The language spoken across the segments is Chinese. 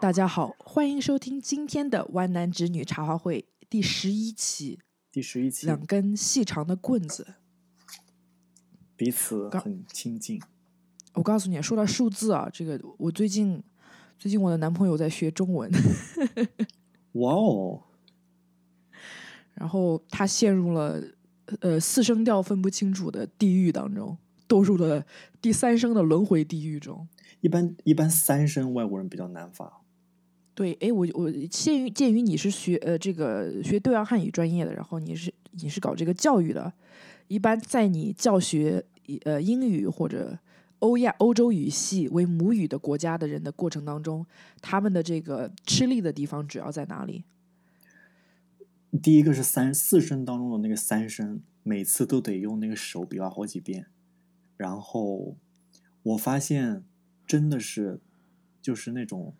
大家好，欢迎收听今天的湾男直女茶话会第11期。第11期，两根细长的棍子，彼此很亲近。我告诉你，说到数字啊，这个我最近我的男朋友在学中文。哇哦！然后他陷入了四声调分不清楚的地狱当中，堕入了第三声的轮回地狱中。一般三声外国人比较难发。对，哎，我鉴于你是学对外汉语专业的，然后你是搞这个教育的，一般在你教学英语或者欧洲语系为母语的国家的人的过程当中，他们的这个吃力的地方主要在哪里？第一个是四声当中的那个三声，每次都得用那个手比划好几遍。然后我发现真的是就是那种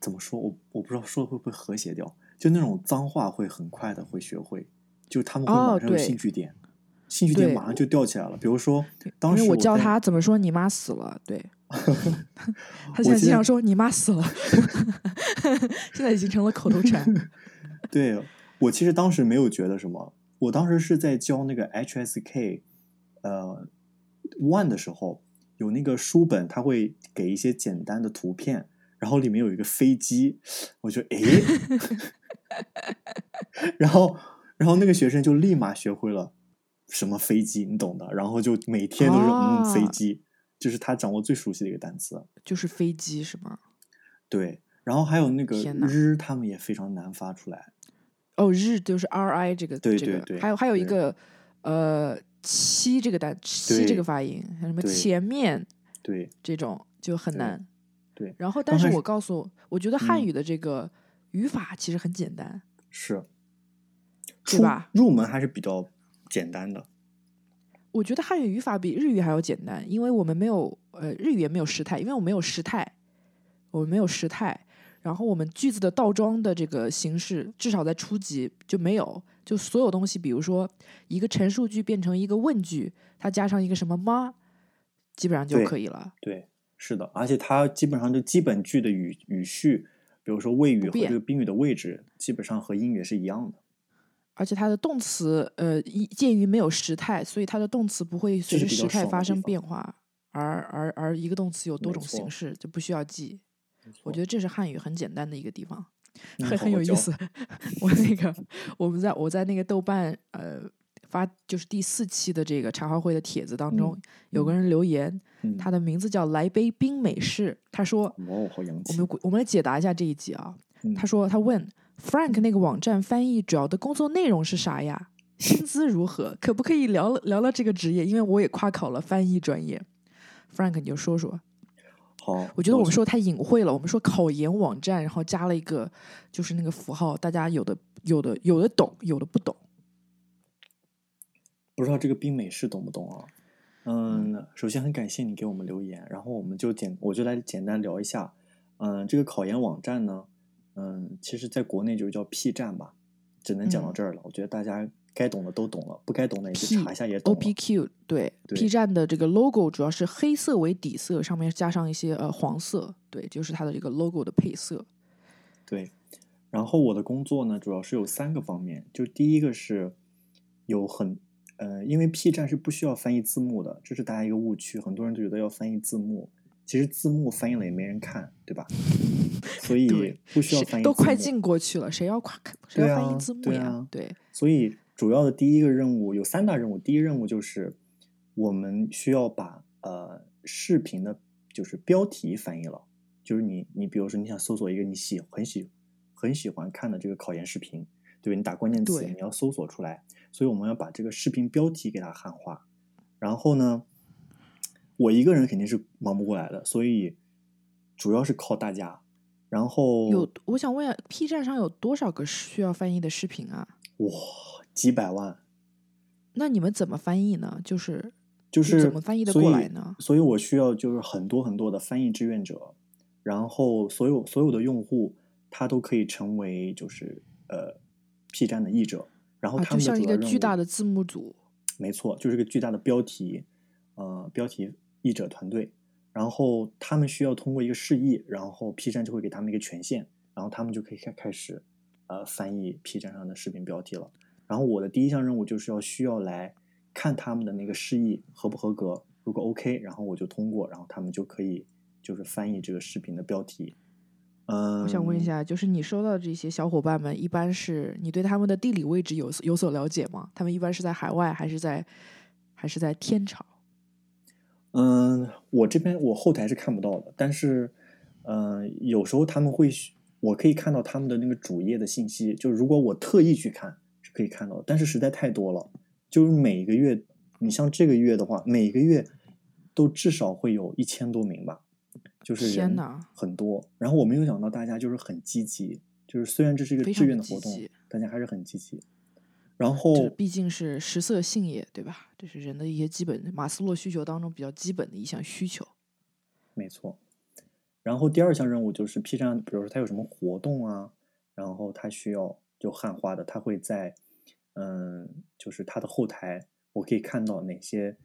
怎么说，我不知道说会不会和谐掉，就那种脏话会很快的会学会，就他们会马上有兴趣点，兴趣点马上就吊起来了。比如说当时因为我教他怎么说你妈死了，对。他现在经常说你妈死了。现在已经成了口头禅。对，我其实当时没有觉得什么，我当时是在教那个 HSK one 的时候，有那个书本它会给一些简单的图片，然后里面有一个飞机，我就然后那个学生就立马学会了什么飞机，你懂的，然后就每天都是飞机。就是他掌握最熟悉的一个单词，就是飞机是吗？对，然后还有那个日，他们也非常难发出来。哦，日就是 ri 这个，对对对，这个、还有一个七这个单七这个发音，还有什么前面对这种就很难。对，然后但是我觉得汉语的这个语法其实很简单，是，对吧？入门还是比较简单的。我觉得汉语语法比日语还要简单，因为我们没有日语也没有时态，因为我们没有时态，然后我们句子的倒装的这个形式至少在初级就没有，就所有东西，比如说一个陈述句变成一个问句，它加上一个什么吗，基本上就可以了。 对是的，而且它基本上就基本句的语序，比如说谓语和这个宾语的位置基本上和英语是一样的，而且它的动词鉴于没有时态，所以它的动词不会随着时态发生变化，而一个动词有多种形式，就不需要记。我觉得这是汉语很简单的一个地方，很有意思。我在那个豆瓣发就是第4期的这个茶话会的帖子当中，有个人留言，他的名字叫来杯冰美式，他说，我们来解答一下这一集啊。他问 Frank 那个网站翻译主要的工作内容是啥呀？薪资如何？可不可以聊聊这个职业？因为我也跨考了翻译专业。Frank 你就说说。好，我觉得我们说太隐晦了，我们说考研网站，然后加了一个就是那个符号，大家有的懂，有的不懂。不知道这个冰美式懂不懂啊？首先很感谢你给我们留言，然后我就来简单聊一下。这个考研网站呢。其实在国内就是叫 P 站吧，只能讲到这儿了。我觉得大家该懂的都懂了，不该懂的也去查一下也懂了。OPQ 对 P 站的这个 logo 主要是黑色为底色，上面加上一些黄色，对，就是它的这个 logo 的配色。对，然后我的工作呢，主要是有3个方面，就第一个是有因为 P 站是不需要翻译字幕的，这是大家一个误区，很多人都觉得要翻译字幕。其实字幕翻译了也没人看，对吧？所以不需要翻译字幕，都快进过去了，谁要翻译字幕呀？对，所以主要的第一个任务有3大任务。第一任务就是我们需要把视频的就是标题翻译了，就是你比如说你想搜索一个你很喜欢看的这个考研视频，对，你打关键词你要搜索出来，所以我们要把这个视频标题给它汉化。然后呢，我一个人肯定是忙不过来的，所以主要是靠大家。然后我想问一下 ，P 站上有多少个需要翻译的视频啊？哇，几百万！那你们怎么翻译呢？就是怎么翻译的过来呢？所以我需要就是很多很多的翻译志愿者，然后所有的用户他都可以成为就是P 站的译者，然后他们就像一个巨大的字幕组，没错，就是个巨大的标题，标题译者团队，然后他们需要通过一个释义，然后 P 站就会给他们一个权限，然后他们就可以开始翻译 P 站上的视频标题了。然后我的第一项任务就是需要来看他们的那个释义合不合格，如果 OK， 然后我就通过，然后他们就可以就是翻译这个视频的标题。我想问一下，就是你收到这些小伙伴们，一般是你对他们的地理位置有所了解吗？他们一般是在海外还是在天朝？我这边我后台是看不到的，但是有时候他们会，我可以看到他们的那个主页的信息，就如果我特意去看是可以看到的，但是实在太多了，就是每一个月，你像这个月的话，每个月都至少会有1000多名吧。就是人很多，然后我没有想到大家就是很积极，就是虽然这是一个志愿的活动，大家还是很积极。然后毕竟是食色性也，对吧？这是人的一些基本马斯洛需求当中比较基本的一项需求。没错。然后第二项任务就是 P 站，比如说他有什么活动啊，然后他需要就汉化的，他会在就是他的后台，我可以看到哪些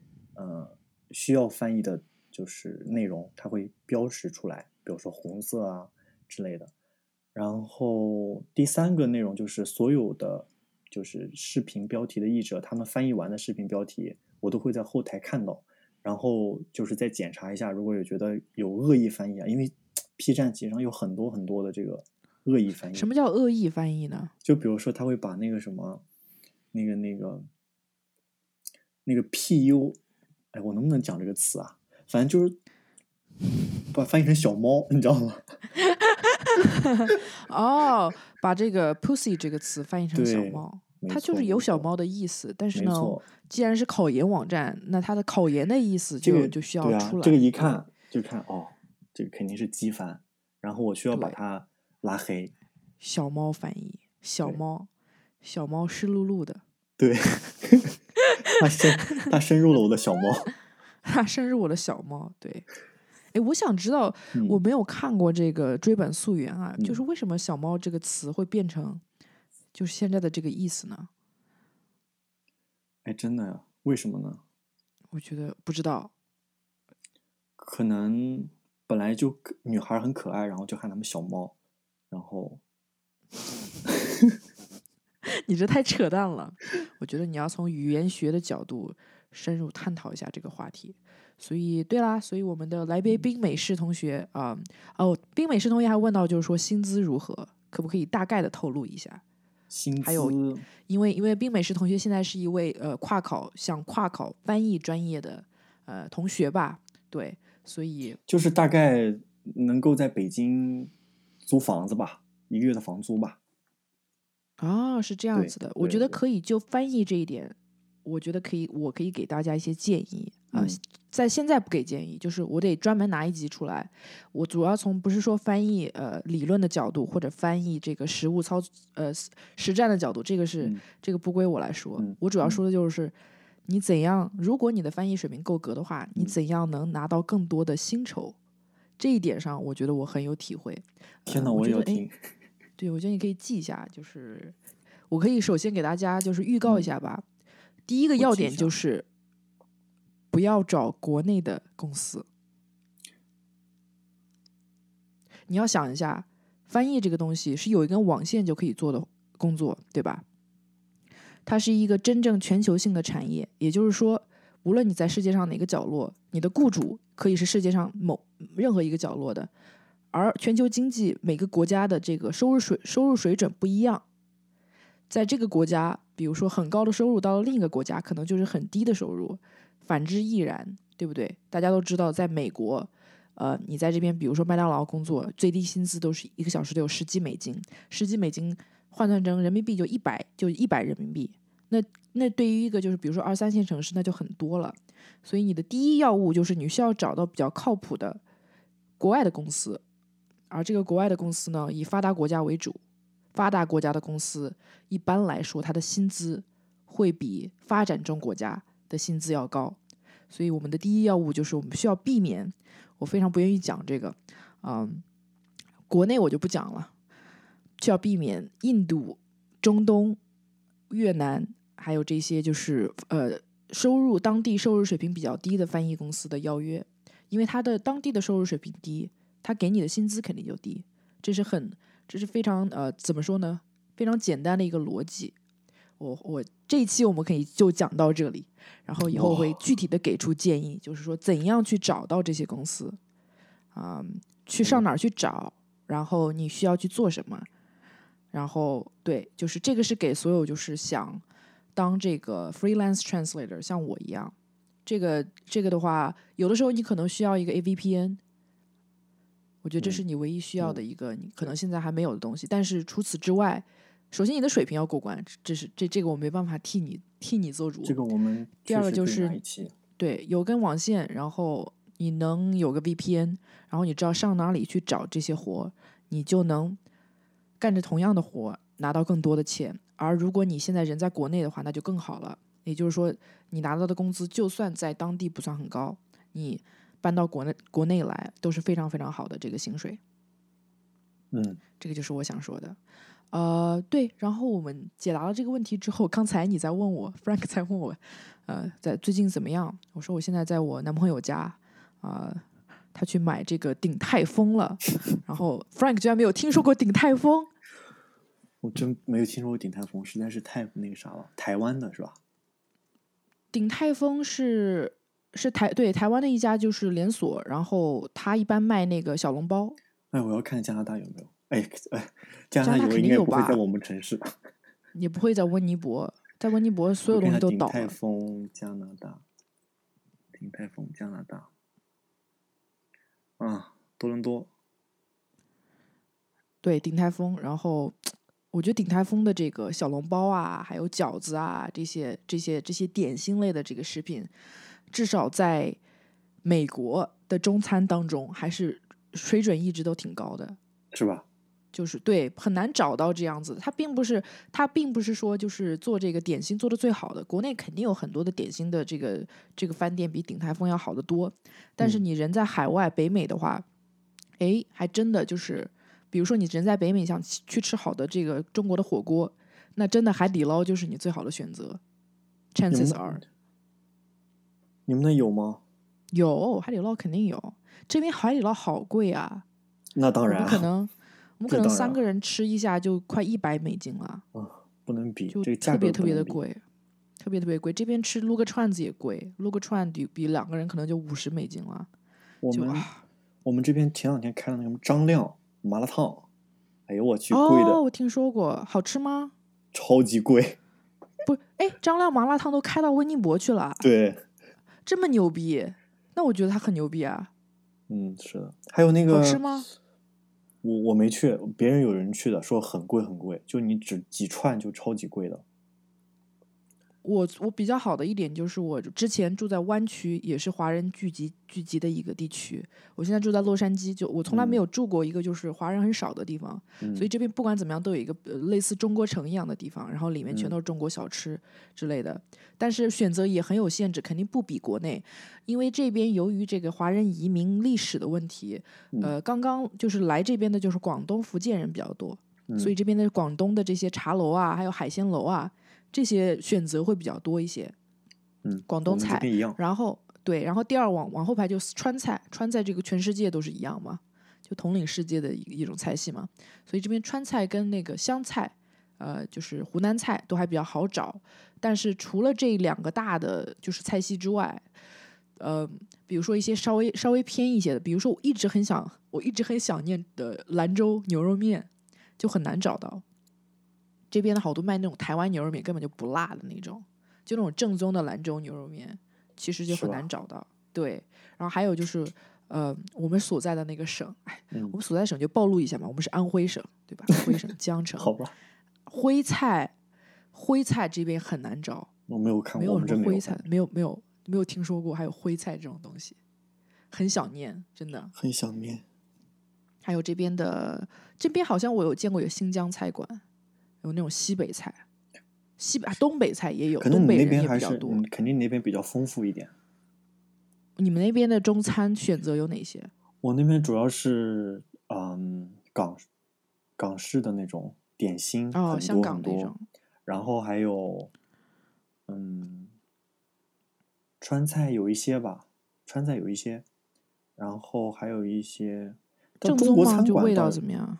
需要翻译的。就是内容它会标识出来，比如说红色啊之类的。然后第三个内容就是所有的就是视频标题的译者，他们翻译完的视频标题我都会在后台看到，然后就是再检查一下，如果有觉得有恶意翻译啊，因为 P 站其实上有很多很多的这个恶意翻译。什么叫恶意翻译呢？就比如说他会把那个什么那个 PU， 哎，我能不能讲这个词啊？反正就是把翻译成小猫，你知道吗？哦，把这个 pussy 这个词翻译成小猫，它就是有小猫的意思。但是呢，既然是考研网站，那它的考研的意思就需要出来。这个一看就看哦，这个肯定是机翻，然后我需要把它拉黑。小猫翻译，小猫湿漉漉的。对，它深入了我的小猫。它深入我的小猫，对。哎，我想知道，我没有看过这个追本溯源啊，就是为什么小猫这个词会变成就是现在的这个意思呢？哎，真的呀，为什么呢？我觉得不知道，可能本来就女孩很可爱，然后就喊他们小猫，然后你这太扯淡了，我觉得你要从语言学的角度深入探讨一下这个话题。所以对啦，所以我们的来杯冰美式同学啊，冰美式同学还问到，就是说薪资如何，可不可以大概的透露一下薪资？还有，因为冰美式同学现在是一位跨考翻译专业的同学吧？对，所以就是大概能够在北京租房子吧，一个月的房租吧。啊，是这样子的，我觉得可以就翻译这一点。我觉得可以，我可以给大家一些建议啊，在现在不给建议，就是我得专门拿一集出来。我主要从不是说翻译理论的角度，或者翻译这个实务实战的角度，这个是这个不归我来说。我主要说的就是你怎样，如果你的翻译水平够格的话，你怎样能拿到更多的薪酬？这一点上，我觉得我很有体会。天哪，我也要听。对，我觉得你可以记一下，就是我可以首先给大家就是预告一下吧。第一个要点就是不要找国内的公司。你要想一下，翻译这个东西是有一根网线就可以做的工作，对吧？它是一个真正全球性的产业，也就是说，无论你在世界上哪个角落，你的雇主可以是世界上任何一个角落的。而全球经济每个国家的这个收入水准不一样，在这个国家，比如说很高的收入到了另一个国家可能就是很低的收入，反之亦然，对不对？大家都知道在美国你在这边比如说麦当劳工作，最低薪资都是一个小时都有10几美金，10几美金换算成人民币就100人民币，那对于一个就是比如说2、3线城市那就很多了。所以你的第一要务就是你需要找到比较靠谱的国外的公司，而这个国外的公司呢以发达国家为主。发达国家的公司一般来说它的薪资会比发展中国家的薪资要高，所以我们的第一要务就是我们需要避免，我非常不愿意讲这个国内我就不讲了，需要避免印度、中东、越南还有这些就是当地收入水平比较低的翻译公司的邀约，因为他的当地的收入水平低，他给你的薪资肯定就低，这是非常怎么说呢，非常简单的一个逻辑。我这一期我们可以就讲到这里，然后以后会具体的给出建议，就是说怎样去找到这些公司，去上哪儿去找，然后你需要去做什么，然后对，就是这个是给所有就是想当这个 freelance translator 像我一样，这个的话，有的时候你可能需要一个 AVPN， 我觉得这是你唯一需要的一个你可能现在还没有的东西，但是除此之外，首先你的水平要过关，这个我没办法替你做主。这个我们第二个就是对有根网线，然后你能有个 VPN， 然后你知道上哪里去找这些活，你就能干着同样的活拿到更多的钱。而如果你现在人在国内的话，那就更好了。也就是说，你拿到的工资就算在当地不算很高，你搬到国内来都是非常非常好的这个薪水。这个就是我想说的。对，然后我们解答了这个问题之后，刚才你在问我 ，Frank 在问我，在最近怎么样？我说我现在在我男朋友家，他去买这个鼎泰丰了。然后 Frank 居然没有听说过鼎泰丰，我真没有听说过鼎泰丰，实在是太那个啥了。台湾的是吧？鼎泰丰是台湾的一家就是连锁，然后他一般卖那个小笼包。哎，我要看加拿大有没有。哎，加拿大有应该不会在我们城市，也不会在温尼伯，在温尼伯所有东西都倒了。鼎泰丰加拿大，鼎泰丰加拿大，啊，多伦多。对，鼎泰丰，然后我觉得鼎泰丰的这个小笼包啊，还有饺子啊，这些点心类的这个食品，至少在美国的中餐当中，还是水准一直都挺高的，是吧？就是对，很难找到这样子的。他并不是说就是做这个点心做的最好的，国内肯定有很多的点心的这个饭店比鼎泰丰要好得多。但是你人在海外北美的话，哎，还真的就是，比如说你人在北美想去吃好的这个中国的火锅，那真的海底捞就是你最好的选择。Chances are， 你们那有吗？有，海底捞肯定有，这边海底捞好贵啊。那当然，我们可能三个人吃一下就快$100了，不能比，就特别特别的贵，特别特别贵。这边吃撸个串子也贵，撸个串比两个人可能就$50了。我们这边前两天开了那个张亮麻辣烫，哎呦我去，贵的！我听说过，好吃吗？超级贵，不，哎，张亮麻辣烫都开到温尼伯去了，对，这么牛逼，那我觉得他很牛逼啊。是的，还有那个好吃吗？我没去，别人有人去的，说很贵很贵，就你只几串就超级贵的。我比较好的一点就是我之前住在湾区，也是华人聚集的一个地区。我现在住在洛杉矶，就我从来没有住过一个就是华人很少的地方，所以这边不管怎么样都有一个类似中国城一样的地方，然后里面全都是中国小吃之类的。但是选择也很有限制，肯定不比国内，因为这边由于这个华人移民历史的问题，刚刚就是来这边的就是广东、福建人比较多，所以这边的广东的这些茶楼啊，还有海鲜楼啊。这些选择会比较多一些，广东菜，然后对，然后第二往后排就是川菜，川菜这个全世界都是一样嘛，就统领世界的一种菜系嘛，所以这边川菜跟那个湘菜，就是湖南菜都还比较好找，但是除了这两个大的就是菜系之外，比如说一些稍微偏一些的，比如说我一直很想念的兰州牛肉面，就很难找到。这边的好多卖那种台湾牛肉面根本就不辣的那种，就那种正宗的兰州牛肉面其实就很难找到。对，然后还有就是我们所在的那个省，我们所在省就暴露一下嘛，我们是安徽省对吧？徽省江城好吧，徽菜这边很难找，我没有看过，没有什么徽菜，没有听说过还有徽菜这种东西，很想念，真的很想念。还有这边好像我有见过有新疆菜馆，有那种西北菜，东北菜也有，可能你那边还是肯定那边比较丰富一点。你们那边的中餐选择有哪些？我那边主要是港式的那种点心，香港那种，然后还有川菜有一些吧，川菜有一些，然后还有一些但中国餐馆味道怎么样？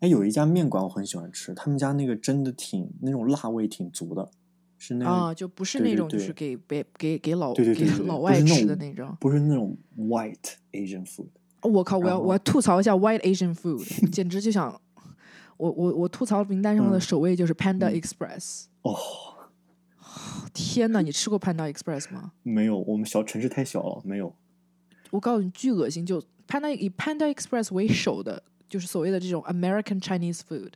哎，有一家面馆我很喜欢吃，他们家那个真的挺那种辣味挺足的，是那啊，就不是那种就是给老外吃的那种，不是那种 white Asian food。我靠，我要吐槽一下 white Asian food， 简直就想我吐槽名单上的首位就是 Panda Express。哦，天哪，你吃过 Panda Express 吗？没有，我们小城市太小了，没有。我告诉你，巨恶心，就 以 Panda Express 为首的。就是所谓的这种 American Chinese food，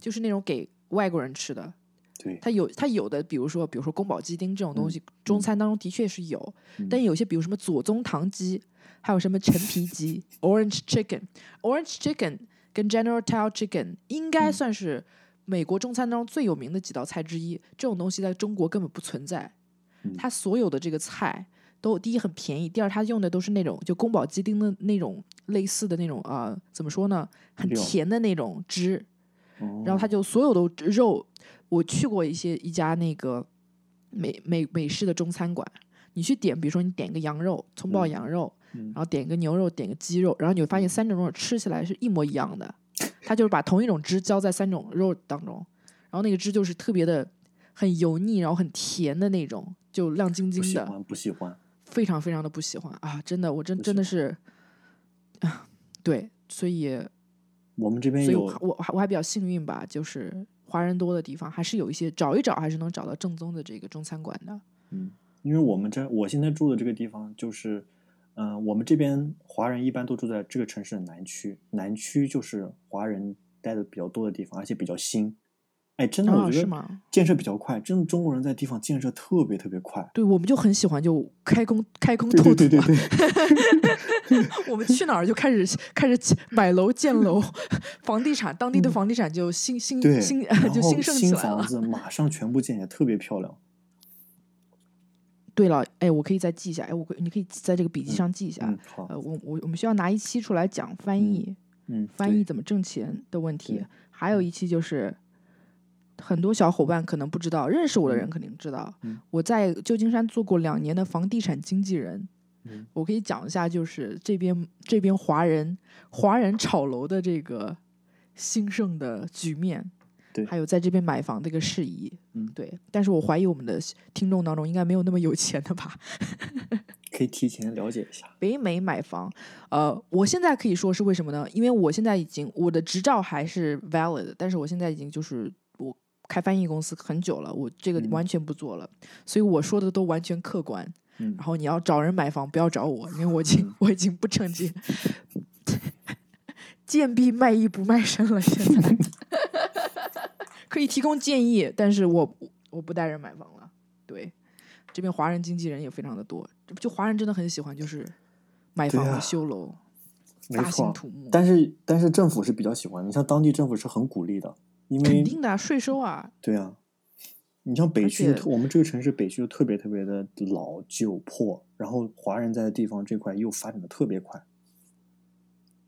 就是那种给外国人吃的。对，它有的，比如说宫保鸡丁这种东西，中餐当中的确是有，但有些比如什么左宗棠鸡，还有什么陈皮鸡 ，Orange Chicken 跟 General Tso Chicken 应该算是美国中餐当中最有名的几道菜之一。这种东西在中国根本不存在，它所有的这个菜。都第一很便宜，第二它用的都是那种就宫保鸡丁的那种类似的那种怎么说呢，很甜的那种汁，然后它就所有的肉。我去过一家那个美式的中餐馆，你去点，比如说你点个羊肉葱爆羊肉，然后点个牛肉点个鸡肉，然后你会发现三种肉吃起来是一模一样的，它就是把同一种汁浇在三种肉当中，然后那个汁就是特别的很油腻然后很甜的那种，就亮晶晶的，不喜欢非常非常的不喜欢啊！真的，我真的是，对，所以我们这边有，我还比较幸运吧，就是华人多的地方，还是有一些找一找，还是能找到正宗的这个中餐馆的。因为我现在住的这个地方，就是，我们这边华人一般都住在这个城市的南区，南区就是华人待的比较多的地方，而且比较新。哎，真的，我觉得建设比较快，真的中国人在地方建设特别特别快。对，我们就很喜欢就开工透土，对我们去哪儿就开始买楼建楼，房地产当地的房地产就兴盛起来了，然后新房子马上全部建也特别漂亮。对了，哎，我可以再记一下，哎，你可以在这个笔记上记一下，我们需要拿一期出来讲翻译，翻译怎么挣钱的问题，还有一期就是。很多小伙伴可能不知道，认识我的人肯定知道，我在旧金山做过2年的房地产经纪人，我可以讲一下，就是这边华人炒楼的这个兴盛的局面，对，还有在这边买房这个事宜，对。但是我怀疑我们的听众当中应该没有那么有钱的吧？可以提前了解一下北美买房。我现在可以说是为什么呢？因为我现在已经我的执照还是 valid， 但是我现在已经就是。开翻译公司很久了，我这个完全不做了，所以我说的都完全客观。然后你要找人买房，不要找我，因为我已经不称职，贱婢卖艺不卖身了。现在可以提供建议，但是我不带人买房了。对，这边华人经纪人也非常的多，就华人真的很喜欢就是买房和修楼，大兴土木。但是政府是比较喜欢，你像当地政府是很鼓励的。因为肯定的税收啊，对啊，你像北区，我们这个城市北区就特别特别的老旧破，然后华人在的地方这块又发展的特别快。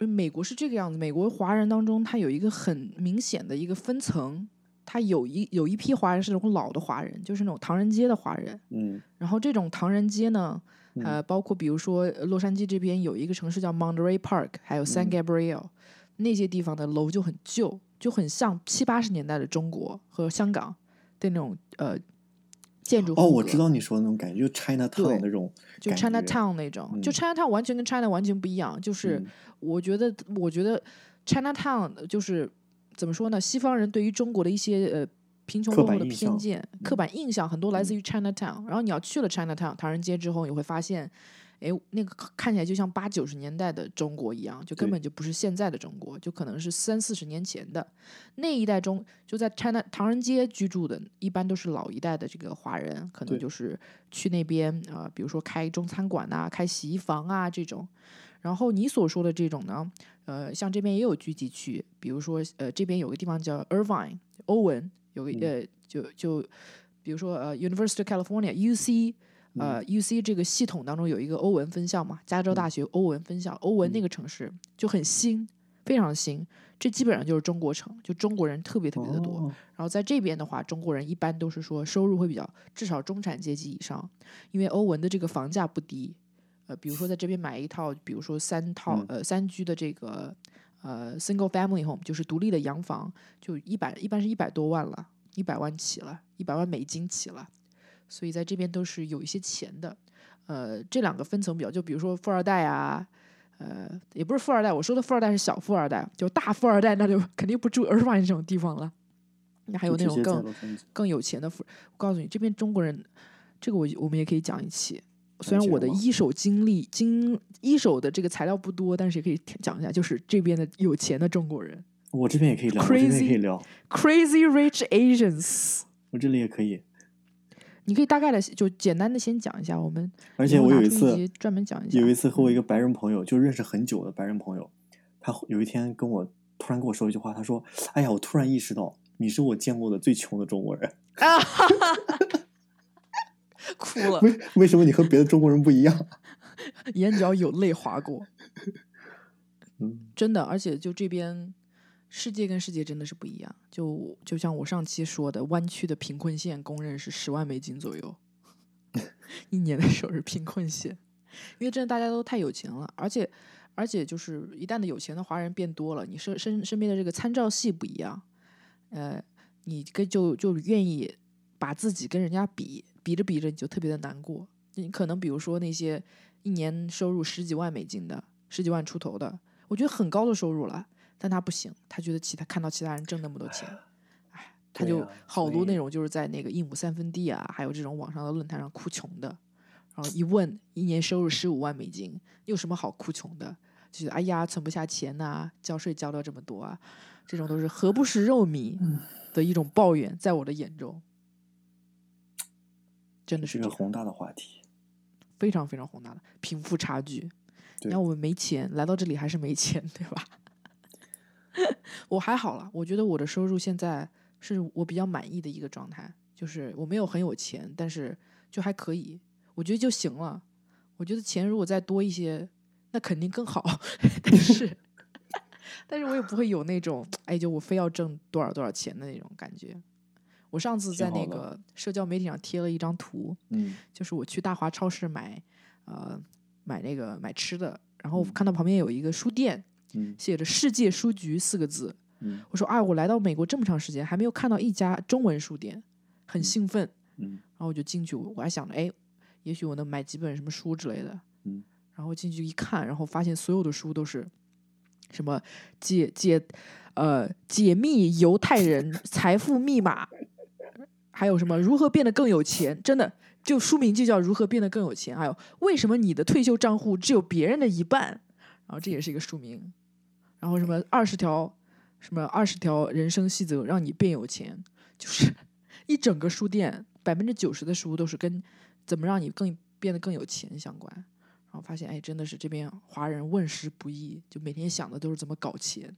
美国是这个样子，美国华人当中它有一个很明显的一个分层，它有一批华人是那种老的华人，就是那种唐人街的华人，然后这种唐人街呢，包括比如说洛杉矶这边有一个城市叫 Monterey Park， 还有 San Gabriel，那些地方的楼就很旧，就很像70、80年代的中国和香港的那种建筑风格。哦，我知道你说的那种感觉，就 Chinatown 那种感觉，就 Chinatown 那种，就 Chinatown 完全跟 China 完全不一样。就是我觉得 Chinatown 就是怎么说呢？西方人对于中国的一些贫穷落后的偏见、刻板印象，很多来自于 Chinatown。然后你要去了 Chinatown 唐人街之后，你会发现。哎，那个看起来就像80、90年代的中国一样，就根本就不是现在的中国，就可能是30、40年前的那一代中，就在 China 唐人街居住的，一般都是老一代的这个华人，可能就是去那边比如说开中餐馆啊，开洗衣房啊这种。然后你所说的这种呢，像这边也有聚集区，比如说这边有个地方叫 Irvine 欧文，有个就比如说University of California UC。UC 这个系统当中有一个欧文分校嘛，加州大学欧文分校，欧文那个城市就很新，非常新，这基本上就是中国城，就中国人特别特别的多。然后在这边的话，中国人一般都是说收入会比较，至少中产阶级以上，因为欧文的这个房价不低。比如说在这边买一套，比如说三居的这个single family home， 就是独立的洋房，就一般是100多万了，100万起了，100万美金起了。所以在这边都是有一些钱的。这两个分层比较，就比如说富二代啊，也不是富二代，我说的富二代是小富二代，就大富二代那就肯定不住 Irvine 这种地方了。那还有那种更有钱的富，我告诉你，这边中国人，这个我们也可以讲一期。虽然我的一手经历一手的这个材料不多，但是也可以讲一下，就是这边的有钱的中国人。我这边也可以聊 Crazy Rich Asians， 我这里也可以。你可以大概的就简单的先讲一下我们。而且我有一次专门讲一下，有一次和我一个白人朋友，就认识很久的白人朋友，他有一天突然跟我说一句话，他说：“哎呀，我突然意识到你是我见过的最穷的中国人。”哭了。为什么你和别的中国人不一样？眼角有泪滑过。真的，而且就这边世界跟世界真的是不一样。就像我上期说的，湾区的贫困线公认是10万美金左右，一年的时候是贫困线，因为真的大家都太有钱了，而且就是一旦的有钱的华人变多了，你身边的这个参照系不一样，你就愿意把自己跟人家比着比着你就特别的难过。你可能比如说那些一年收入10几万美金的，10几万出头的，我觉得很高的收入了，但他不行，他觉得看到其他人挣那么多钱，哎，他就好多那种就是在那个一亩三分地啊，还有这种网上的论坛上哭穷的，然后一问一年收入15万美金，有什么好哭穷的？就觉得哎呀存不下钱啊，交税交到这么多啊，这种都是何不食肉糜的一种抱怨，在我的眼中。真的是个宏大的话题，非常非常宏大的贫富差距。你看我们没钱来到这里还是没钱，对吧？我还好了，我觉得我的收入现在是我比较满意的一个状态，就是我没有很有钱，但是就还可以，我觉得就行了。我觉得钱如果再多一些那肯定更好，但是我也不会有那种哎就我非要挣多少多少钱的那种感觉。我上次在那个社交媒体上贴了一张图，就是我去大华超市买吃的，然后看到旁边有一个书店，写着“世界书局”4个字，我说啊，我来到美国这么长时间还没有看到一家中文书店，很兴奋，然后我就进去，我还想着哎，也许我能买几本什么书之类的，然后进去一看，然后发现所有的书都是什么解密犹太人财富密码。还有什么如何变得更有钱，真的就书名就叫如何变得更有钱，还有为什么你的退休账户只有别人的一半，然后这也是一个书名，然后什么20条人生细则让你变有钱，就是一整个书店90%的书都是跟怎么让你变得更有钱相关。然后发现哎，真的是这边华人问世不易，就每天想的都是怎么搞钱，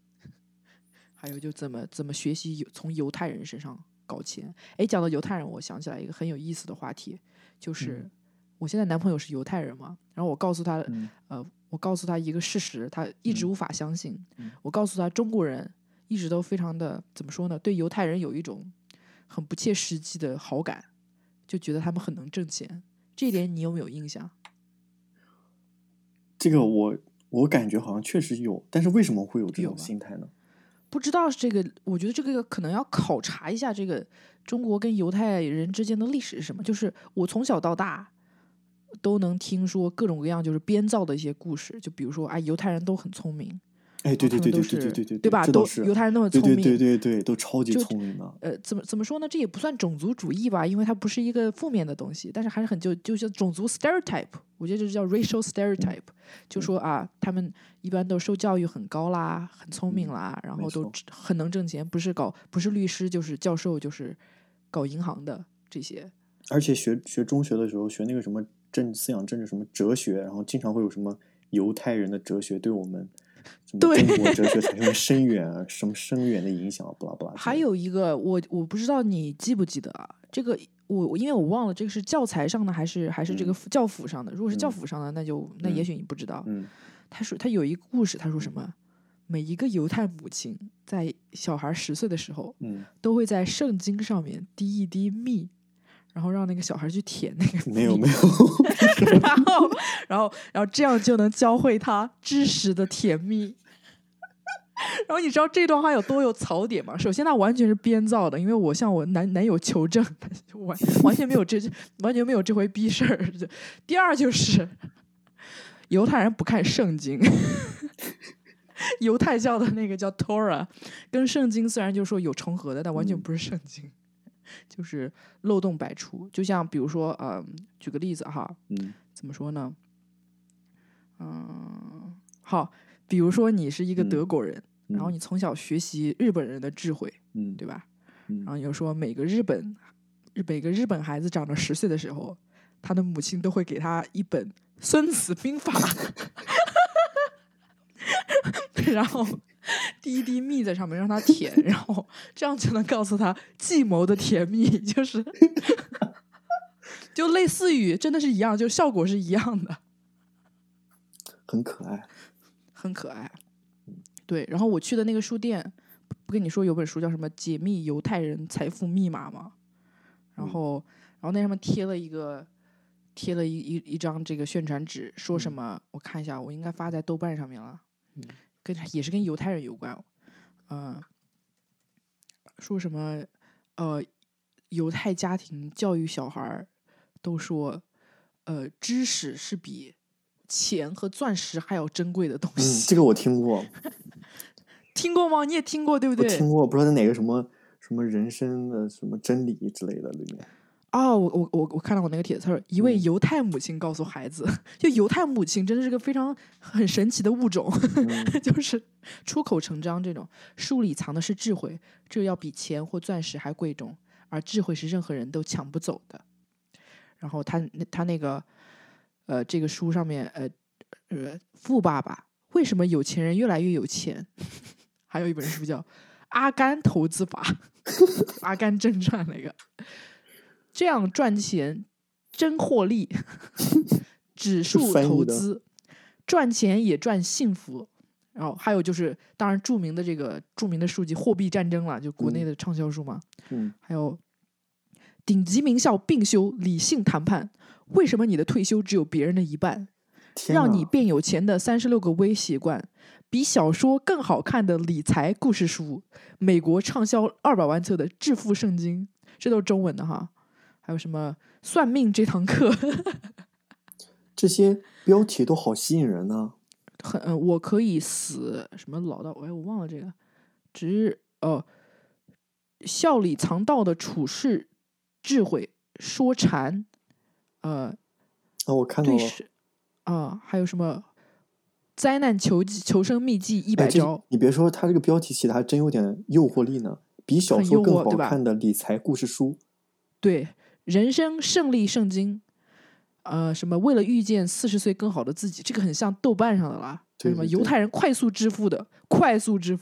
还有就怎么学习从犹太人身上搞钱。哎，讲到犹太人，我想起来一个很有意思的话题，就是我现在男朋友是犹太人嘛，然后我告诉他一个事实，他一直无法相信。我告诉他，中国人一直都非常的怎么说呢？对犹太人有一种很不切实际的好感，就觉得他们很能挣钱。这一点你有没有印象？这个我感觉好像确实有，但是为什么会有这种心态呢？不知道这个，我觉得这个可能要考察一下这个中国跟犹太人之间的历史是什么。就是我从小到大都能听说各种各样就是编造的一些故事，就比如说哎，犹太人都很聪明，哎，对，对吧？都犹太人都很聪明，对，都超级聪明的。怎么说呢？这也不算种族主义吧，因为它不是一个负面的东西，但是还是很就是种族 stereotype， 我觉得这叫 racial stereotype，就说啊，他们一般都受教育很高啦，很聪明啦，然后都很能挣钱，不是律师就是教授，就是搞银行的这些。而且学中学的时候学那个什么思想政治什么哲学，然后经常会有什么犹太人的哲学对我们什么中国哲学产生深远的影响，不啦不啦。还有一个我不知道你记不记得啊，这个我因为我忘了这个是教材上的还是这个教辅上的，如果是教辅上的那也许你不知道。他有一个故事，他说什么每一个犹太母亲在小孩10岁的时候，都会在圣经上面滴一滴蜜，然后让那个小孩去舔那个蜜。没有然后这样就能教会他知识的甜蜜。然后你知道这段话有多有槽点吗？首先它完全是编造的，因为我向我男友求证，完全没有这回逼事儿。第二就是犹太人不看圣经。犹太教的那个叫 Torah， 跟圣经虽然就是说有重合的，但完全不是圣经，就是漏洞百出。就像比如说，举个例子哈，怎么说呢？好，比如说你是一个德国人，然后你从小学习日本人的智慧，对吧？然后有说每个日本孩子长到10岁的时候，他的母亲都会给他一本《孙子兵法》然后滴一滴蜜在上面让他舔，然后这样就能告诉他计谋的甜蜜，就是就类似于真的是一样，就效果是一样的，很可爱。对，然后我去的那个书店，不跟你说有本书叫什么《解密犹太人财富密码》吗？然后那上面贴了一张这个宣传纸，说什么我看一下，我应该发在豆瓣上面了。也是跟犹太人有关，说什么犹太家庭教育小孩都说，知识是比钱和钻石还要珍贵的东西。这个我听过，听过吗？你也听过对不对？我听过，不知道在哪个什么人生的什么真理之类的里面。哦，我看到我那个帖子，一位犹太母亲告诉孩子，就犹太母亲真的是个非常很神奇的物种，就是出口成章这种。书里藏的是智慧，这要比钱或钻石还贵重，而智慧是任何人都抢不走的。然后他那个这个书上面富爸爸为什么有钱人越来越有钱，还有一本书叫《阿甘投资法》，阿甘正传那个。这样赚钱真获利，指数投资赚钱也赚幸福。然后还有就是当然著名的书籍《货币战争》了，就国内的畅销书嘛。还有顶级名校并修理性谈判，为什么你的退休只有别人的一半，让你变有钱的36个微习惯，比小说更好看的理财故事书，美国畅销200万册的致富圣经，这都是中文的哈。还有什么算命这堂课，这些标题都好吸引人呢。我可以死什么老道，我忘了这个，笑里藏道的处世智慧，说禅，我看到了啊。还有什么灾难求生秘籍100招？你别说，他这个标题起的还真有点诱惑力呢，比小说更好看的理财故事书。对，人生胜利圣经，什么为了遇见40岁更好的自己，这个很像豆瓣上的啦。对，什么犹太人快速致富、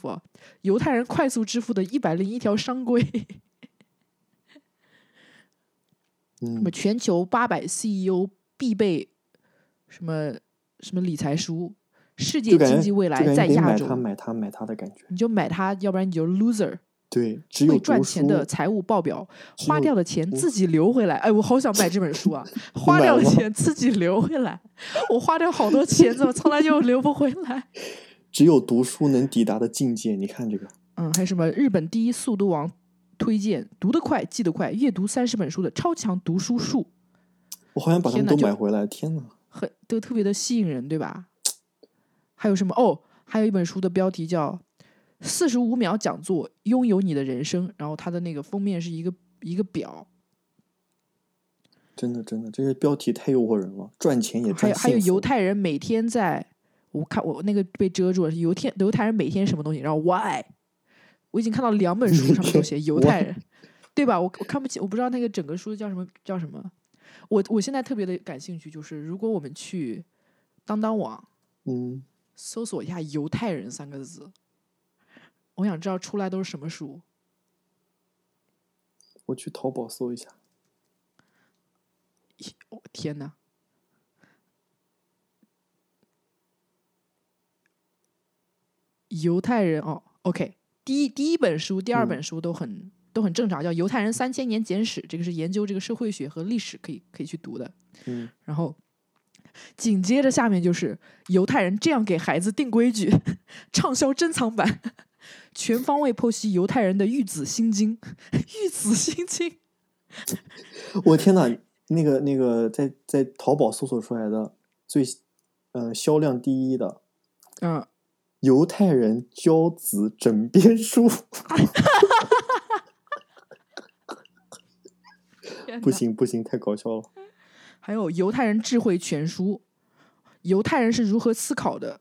啊，犹太人快速致富的101条商规，什么全球800 CEO 必备，什么理财书，世界经济未来在亚洲，买它的感觉，你就买它，要不然你就 loser。对，只有会赚钱的财务报表，花掉的钱自己留回来。哎，我好想买这本书啊！花掉的钱自己留回来，我花掉好多钱，怎么从来就留不回来？只有读书能抵达的境界，你看这个。还有什么日本第一速读王推荐，读得快，记得快，阅读30本书的超强读书术。我好想把它们都买回来，天哪！都特别的吸引人，对吧？还有什么？哦，还有一本书的标题叫45秒讲座，拥有你的人生。然后它的那个封面是一个表。真的，这些标题太诱惑人了，赚钱也赚幸福。还有犹太人每天在，我看我那个被遮住了，是犹太人每天什么东西？然后 why？ 我已经看到2本书上面都写犹太人，对吧？我看不起，我不知道那个整个书叫什么。我现在特别的感兴趣，就是如果我们去当当网，搜索一下犹太人3个字。我想知道出来都是什么书。我去淘宝搜一下。天哪！犹太人哦 OK 第一本书第二本书都很正常，叫《犹太人3000年简史》，这个是研究这个社会学和历史可以去读的。然后紧接着下面就是犹太人这样给孩子定规矩，畅销珍藏版，全方位剖析犹太人的《育子心经》。《育子心经》，我天哪！那个在淘宝搜索出来的最销量第一的，犹太人教子枕边书。不行不行，太搞笑了。还有《犹太人智慧全书》，犹太人是如何思考的。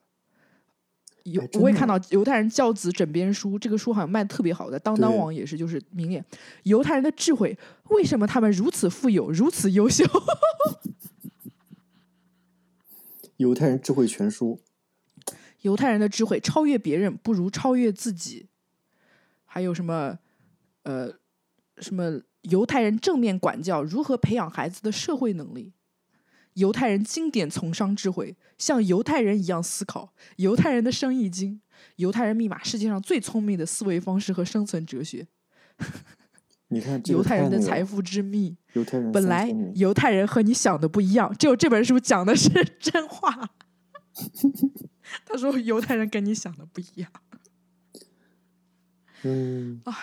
我也看到《犹太人教子枕边书》这个书好像卖特别好，在当当网也是，就是明眼犹太人的智慧，为什么他们如此富有，如此优秀？犹太人智慧全书，犹太人的智慧，超越别人不如超越自己。还有什么？犹太人正面管教，如何培养孩子的社会能力？犹太人经典从商智慧，像犹太人一样思考，犹太人的生意经，犹太人密码，世界上最聪明的思维方式和生存哲学。你看、这个、犹太人的财富之秘，犹太人本来犹太人和你想的不一样，只有这本书讲的是真话。他说犹太人跟你想的不一样。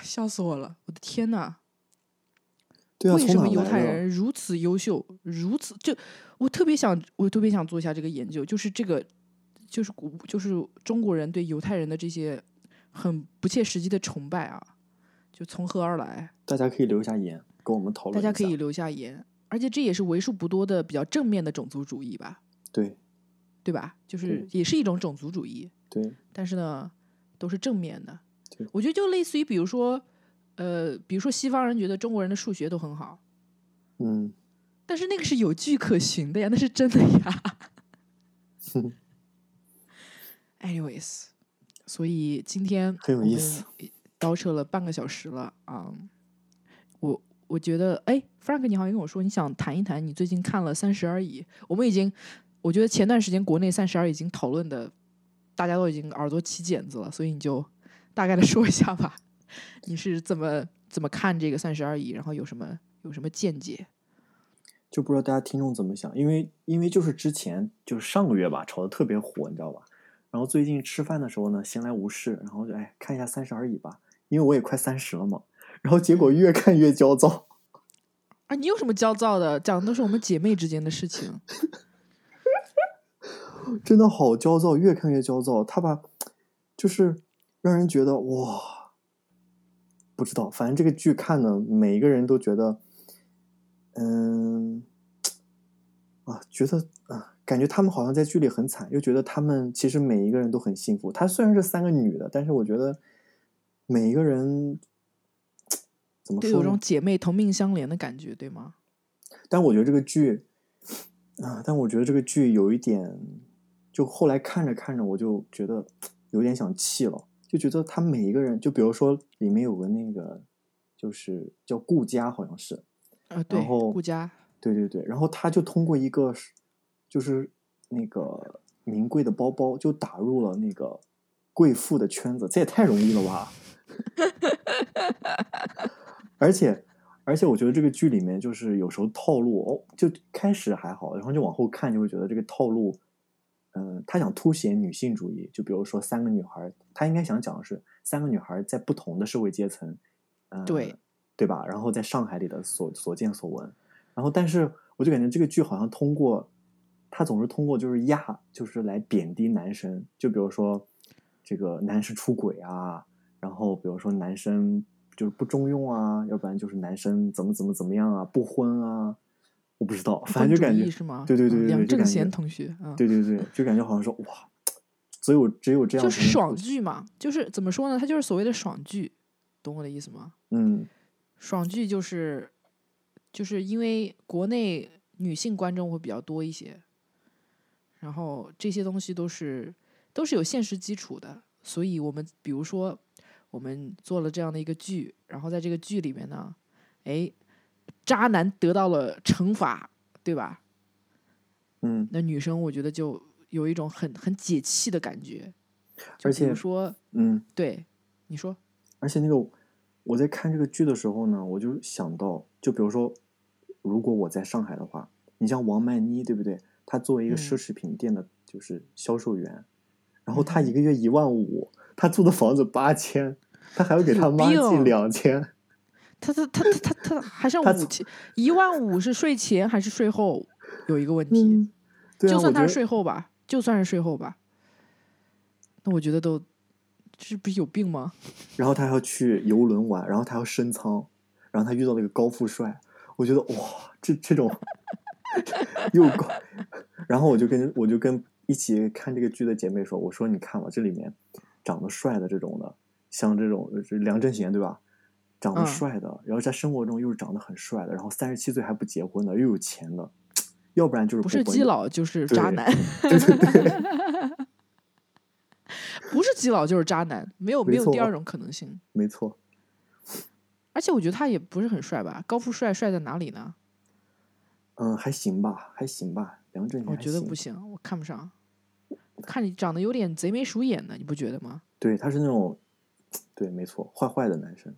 笑死我了，我的天哪。对啊，为什么犹太人如此优秀？如此就我特别想做一下这个研究，就是这个，就是中国人对犹太人的这些很不切实际的崇拜啊，就从何而来？大家可以留下言跟我们讨论一下。大家可以留下言，而且这也是为数不多的比较正面的种族主义吧？对，对吧？就是也是一种种族主义。对，但是呢，都是正面的。我觉得就类似于比如说西方人觉得中国人的数学都很好，但是那个是有据可循的呀，那是真的呀。anyways， 所以今天很有意思，倒扯了半个小时了啊。我觉得，Frank， 你好像跟我说你想谈一谈你最近看了《30而已》，我觉得前段时间国内《30而已》已经讨论的，大家都已经耳朵起茧子了，所以你就大概的说一下吧。你是怎么看这个30而已，然后有什么见解？就不知道大家听众怎么想，因为就是之前就是上个月吧，炒得特别火，你知道吧？然后最近吃饭的时候呢，闲来无事，然后就看一下30而已吧，因为我也快30了嘛。然后结果越看越焦躁。啊，你有什么焦躁的？讲的都是我们姐妹之间的事情。真的好焦躁，越看越焦躁。他把就是让人觉得哇。不知道，反正这个剧看呢，每一个人都觉得，感觉他们好像在剧里很惨，又觉得他们其实每一个人都很幸福。她虽然是3个女的，但是我觉得每一个人怎么说呢，就有种姐妹同命相连的感觉，对吗？但我觉得这个剧有一点，就后来看着看着，我就觉得有点想气了。就觉得他每一个人，就比如说里面有个那个，就是叫顾佳，好像是，对，然后顾佳，对对对，然后他就通过一个就是那个名贵的包包，就打入了那个贵妇的圈子，这也太容易了吧！而且我觉得这个剧里面就是有时候套路，就开始还好，然后就往后看就会觉得这个套路。他想凸显女性主义，就比如说3个女孩，他应该想讲的是3个女孩在不同的社会阶层，对吧？然后在上海里的所见所闻，然后但是我就感觉这个剧好像通过，他总是通过就是来贬低男生，就比如说这个男生出轨啊，然后比如说男生就是不中用啊，要不然就是男生怎么样啊，不婚啊。我不知道，反正就感觉是吗？对对对对，梁正贤同学，对对对，就感觉好像说哇，只有这样就是爽剧嘛，就是怎么说呢？它就是所谓的爽剧，懂我的意思吗？爽剧就是因为国内女性观众会比较多一些，然后这些东西都是有现实基础的，所以我们比如说我们做了这样的一个剧，然后在这个剧里面呢，渣男得到了惩罚，对吧？那女生我觉得就有一种很解气的感觉，而且说，嗯，对，你说。而且那个我在看这个剧的时候呢，我就想到，就比如说，如果我在上海的话，你像王曼妮，对不对？她作为一个奢侈品店的，就是销售员，然后她一个月1万5，她租的房子8000，她还要给她妈寄2000。他还剩5000，1万5是税前还是税后？有一个问题，嗯对啊、就算他是税后吧，就算是税后吧，那我觉得都这不是有病吗？然后他还要去游轮玩，然后他要升舱，然后他遇到了一个高富帅，我觉得哇，这种又高，然后我就跟一起看这个剧的姐妹说，我说你看吧，这里面长得帅的这种的，像这种梁振贤对吧？长得帅的，然后在生活中又是长得很帅的，然后37岁还不结婚的，又有钱的，要不然就是不是基佬就是渣男，不是基佬就是渣男，没有第二种可能性，没错。而且我觉得他也不是很帅吧，高富帅帅在哪里呢？嗯，还行吧，梁振英我觉得不行，我看不上，我看你长得有点贼眉鼠眼的，你不觉得吗？对，他是那种，对，没错，坏坏的男生。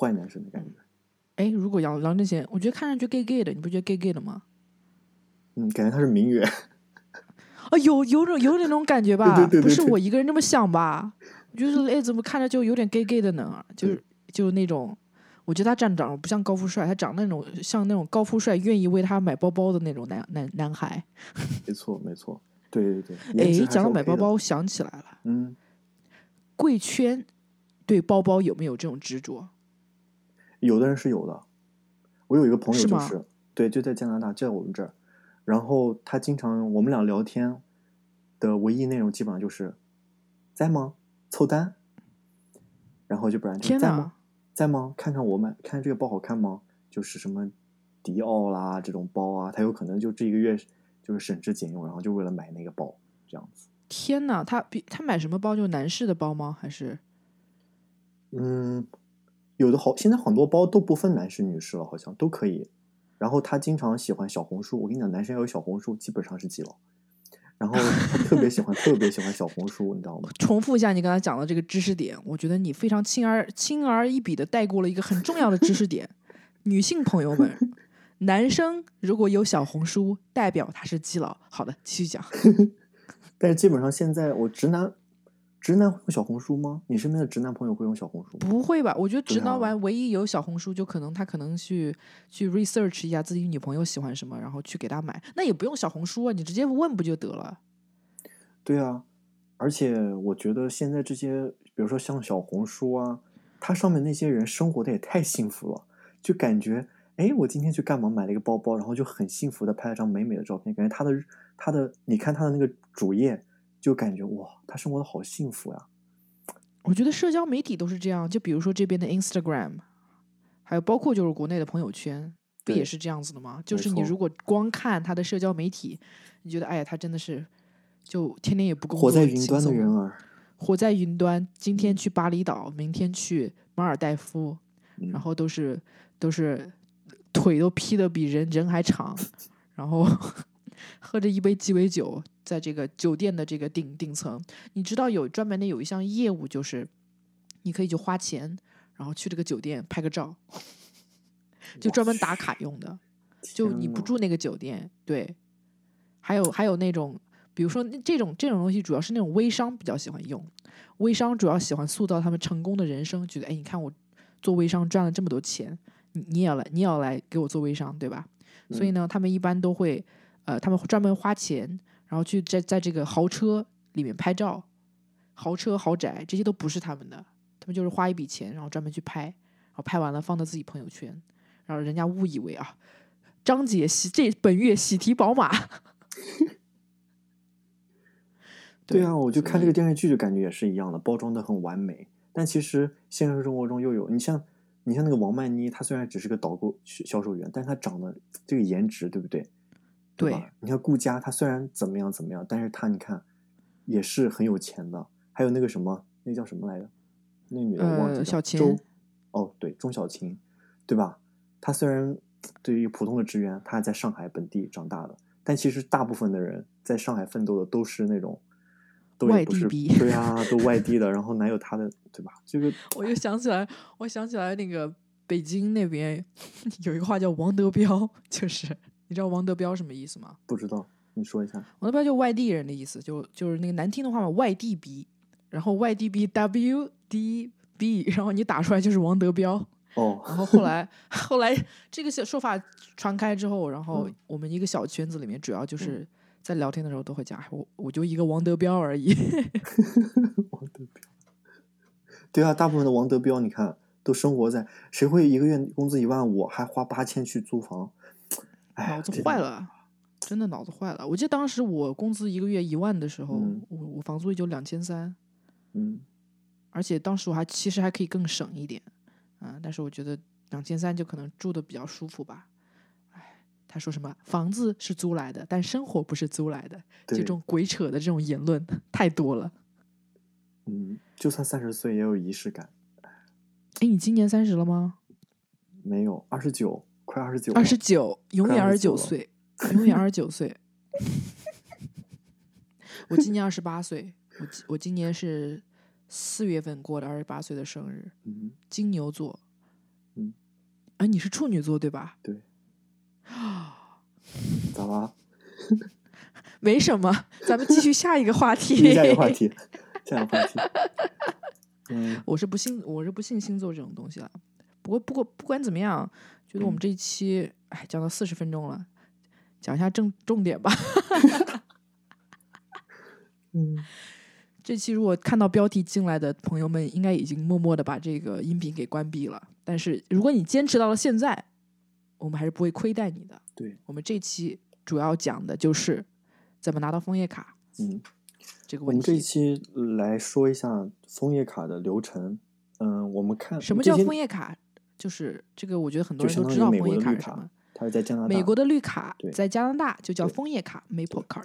坏男生的感觉。哎，如果杨振贤，我觉得看上去 gay gay 的，你不觉得 gay gay 的吗？嗯，感觉他是名媛。啊、哦，有点那种感觉吧？对对对对对，不是我一个人这么想吧？我觉得哎，怎么看着就有点 gay gay 的呢？就是那种，我觉得他长得不像高富帅，他长那种像那种高富帅愿意为他买包包的那种男孩。没错没错，对对对。哎，讲到买包包，想起来了，嗯，贵圈对包包有没有这种执着？有的人是有的，我有一个朋友就是对，就在加拿大，就在我们这儿。然后他经常我们俩聊天的唯一内容基本上就是在吗？凑单，然后就不然就在吗？在吗？看看我买，看这个包好看吗？就是什么迪奥啦这种包啊，他有可能就这一个月就是省吃俭用，然后就为了买那个包这样子。天哪，他买什么包？就男士的包吗？还是嗯。有的好，现在很多包都不分男士女士了，好像都可以。然后他经常喜欢小红书，我跟你讲，男生要有小红书基本上是基佬。然后他特别喜欢小红书，你知道吗？重复一下你刚才讲的这个知识点，我觉得你非常轻而易举的带过了一个很重要的知识点。女性朋友们，男生如果有小红书，代表他是基佬。好的，继续讲。但是基本上现在我直男会用小红书吗？你身边的直男朋友会用小红书吗？不会吧，我觉得直男玩唯一有小红书就可能他可能去 research 一下自己女朋友喜欢什么，然后去给他买，那也不用小红书啊，你直接问不就得了。对啊，而且我觉得现在这些比如说像小红书啊，它上面那些人生活的也太幸福了，就感觉哎，我今天去干嘛买了一个包包，然后就很幸福的拍了张美美的照片，感觉他的你看他的那个主页就感觉哇，他生活的好幸福呀！我觉得社交媒体都是这样，就比如说这边的 Instagram， 还有包括就是国内的朋友圈，不也是这样子的吗？就是你如果光看他的社交媒体，你觉得哎呀，他真的是就天天也不工作，活在云端的人儿，活在云端。今天去巴厘岛，明天去马尔代夫，然后都是腿都劈得比人还长，然后喝着一杯鸡尾酒。在这个酒店的这个顶层，你知道有专门的有一项业务，就是你可以就花钱，然后去这个酒店拍个照，就专门打卡用的。就你不住那个酒店，对。还有那种，比如说这种东西，主要是那种微商比较喜欢用，微商主要喜欢塑造他们成功的人生，觉得哎，你看我做微商赚了这么多钱，你也要来给我做微商，对吧？所以呢，他们一般都会他们专门花钱。然后去在这个豪车里面拍照，豪车豪宅这些都不是他们的，他们就是花一笔钱，然后专门去拍，然后拍完了放到自己朋友圈，然后人家误以为啊，张姐这本月喜提宝马。对啊，我就看这个电视剧就感觉也是一样的，包装的很完美，但其实现实生活中又有，你像那个王曼妮，她虽然只是个导购销售员，但是她长得这个颜值对不对？对，你看顾佳，他虽然怎么样，但是他你看也是很有钱的。还有那个什么，那叫什么来着？那女的忘记了。小琴。哦，对，钟小琴，对吧？他虽然对于普通的职员，他在上海本地长大的，但其实大部分的人在上海奋斗的都是那种都也不是外地逼，对啊，都外地的，然后哪有他的，对吧？这个我就想起来，那个北京那边有一个话叫王德彪，就是你知道王德彪什么意思吗？不知道，你说一下。王德彪就外地人的意思，就是那个难听的话嘛，外地逼，然后外地逼 WDB， 然后你打出来就是王德彪。哦，然后后来这个说法传开之后，然后我们一个小圈子里面主要就是在聊天的时候都会讲，我就一个王德彪而已。王德彪，对啊，大部分的王德彪你看都生活在，谁会一个月工资1万5还花8000去租房？哎，脑子坏了，真的脑子坏了。我记得当时我工资一个月1万的时候，我房租也就2300，而且当时我其实还可以更省一点。但是我觉得2300就可能住的比较舒服吧。哎，他说什么房子是租来的，但生活不是租来的，这种鬼扯的这种言论太多了。就算30岁也有仪式感。哎，你今年30了吗？没有，29，快29了。29，永远29岁，永远29岁。我今年28岁，我今年是4月份过了28岁的生日，金牛座。哎，你是处女座对吧？对。咋了？没什么，咱们继续下一个话题。下一个话题。我是不信星座这种东西了。不过不管怎么样，觉得我们这一期讲到40分钟了，讲一下重点吧。这期如果看到标题进来的朋友们应该已经默默的把这个音频给关闭了，但是如果你坚持到了现在，我们还是不会亏待你的。对，我们这期主要讲的就是怎么拿到枫叶卡这个问题。我们这一期来说一下枫叶卡的流程。我们看什么叫枫叶卡，就是这个我觉得很多人都知道枫叶卡是什么。它是在加拿大，美国的绿卡在加拿大就叫枫叶卡 Maple Card。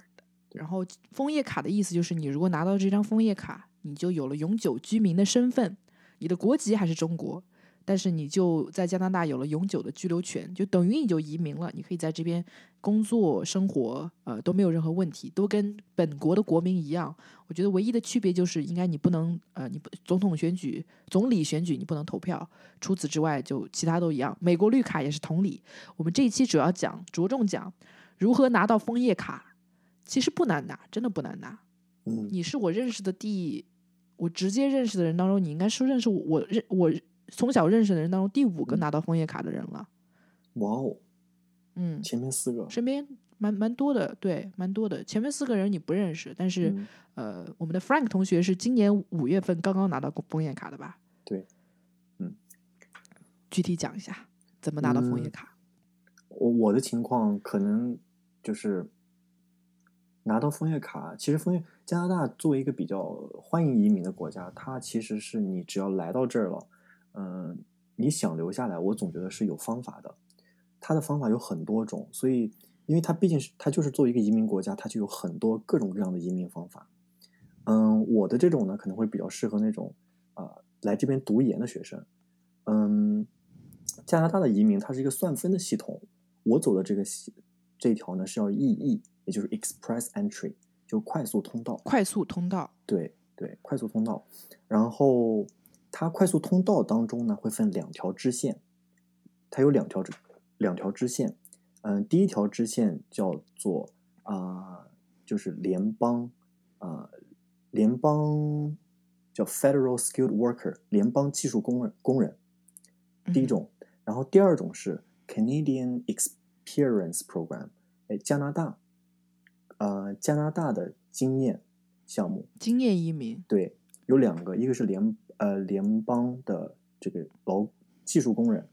然后枫叶卡的意思就是你如果拿到这张枫叶卡，你就有了永久居民的身份，你的国籍还是中国，但是你就在加拿大有了永久的居留权，就等于你就移民了，你可以在这边工作生活，都没有任何问题，都跟本国的国民一样。我觉得唯一的区别就是应该你不能总理选举你不能投票，除此之外就其他都一样。美国绿卡也是同理。我们这一期主要着重讲如何拿到枫叶卡。其实不难拿，真的不难拿。你是我认识的我直接认识的人当中，你应该是认识我从小认识的人当中第5个拿到枫叶卡的人了。哇哦，前面4个，身边蛮多的，对，蛮多的。前面4个人你不认识，但是我们的 Frank 同学是今年5月份刚刚拿到枫叶卡的吧？对，具体讲一下怎么拿到枫叶卡。我的情况可能就是。拿到枫叶卡，其实加拿大作为一个比较欢迎移民的国家，它其实是你只要来到这儿了，你想留下来，我总觉得是有方法的。它的方法有很多种，所以因为它毕竟是它就是作为一个移民国家，它就有很多各种各样的移民方法。我的这种呢可能会比较适合那种来这边读研的学生。加拿大的移民它是一个算分的系统，我走的这条呢是要 EE。也就是 Express Entry， 就快速通道。对，快速通道。然后它快速通道当中呢会分2条支线，它有两条支线。第一条支线叫做就是联邦叫 Federal Skilled Worker， 联邦技术工人第一种。然后第二种是 Canadian Experience Program， 加拿大的经验项目，经验移民。对，有2个，一个是联邦的这个技术工人，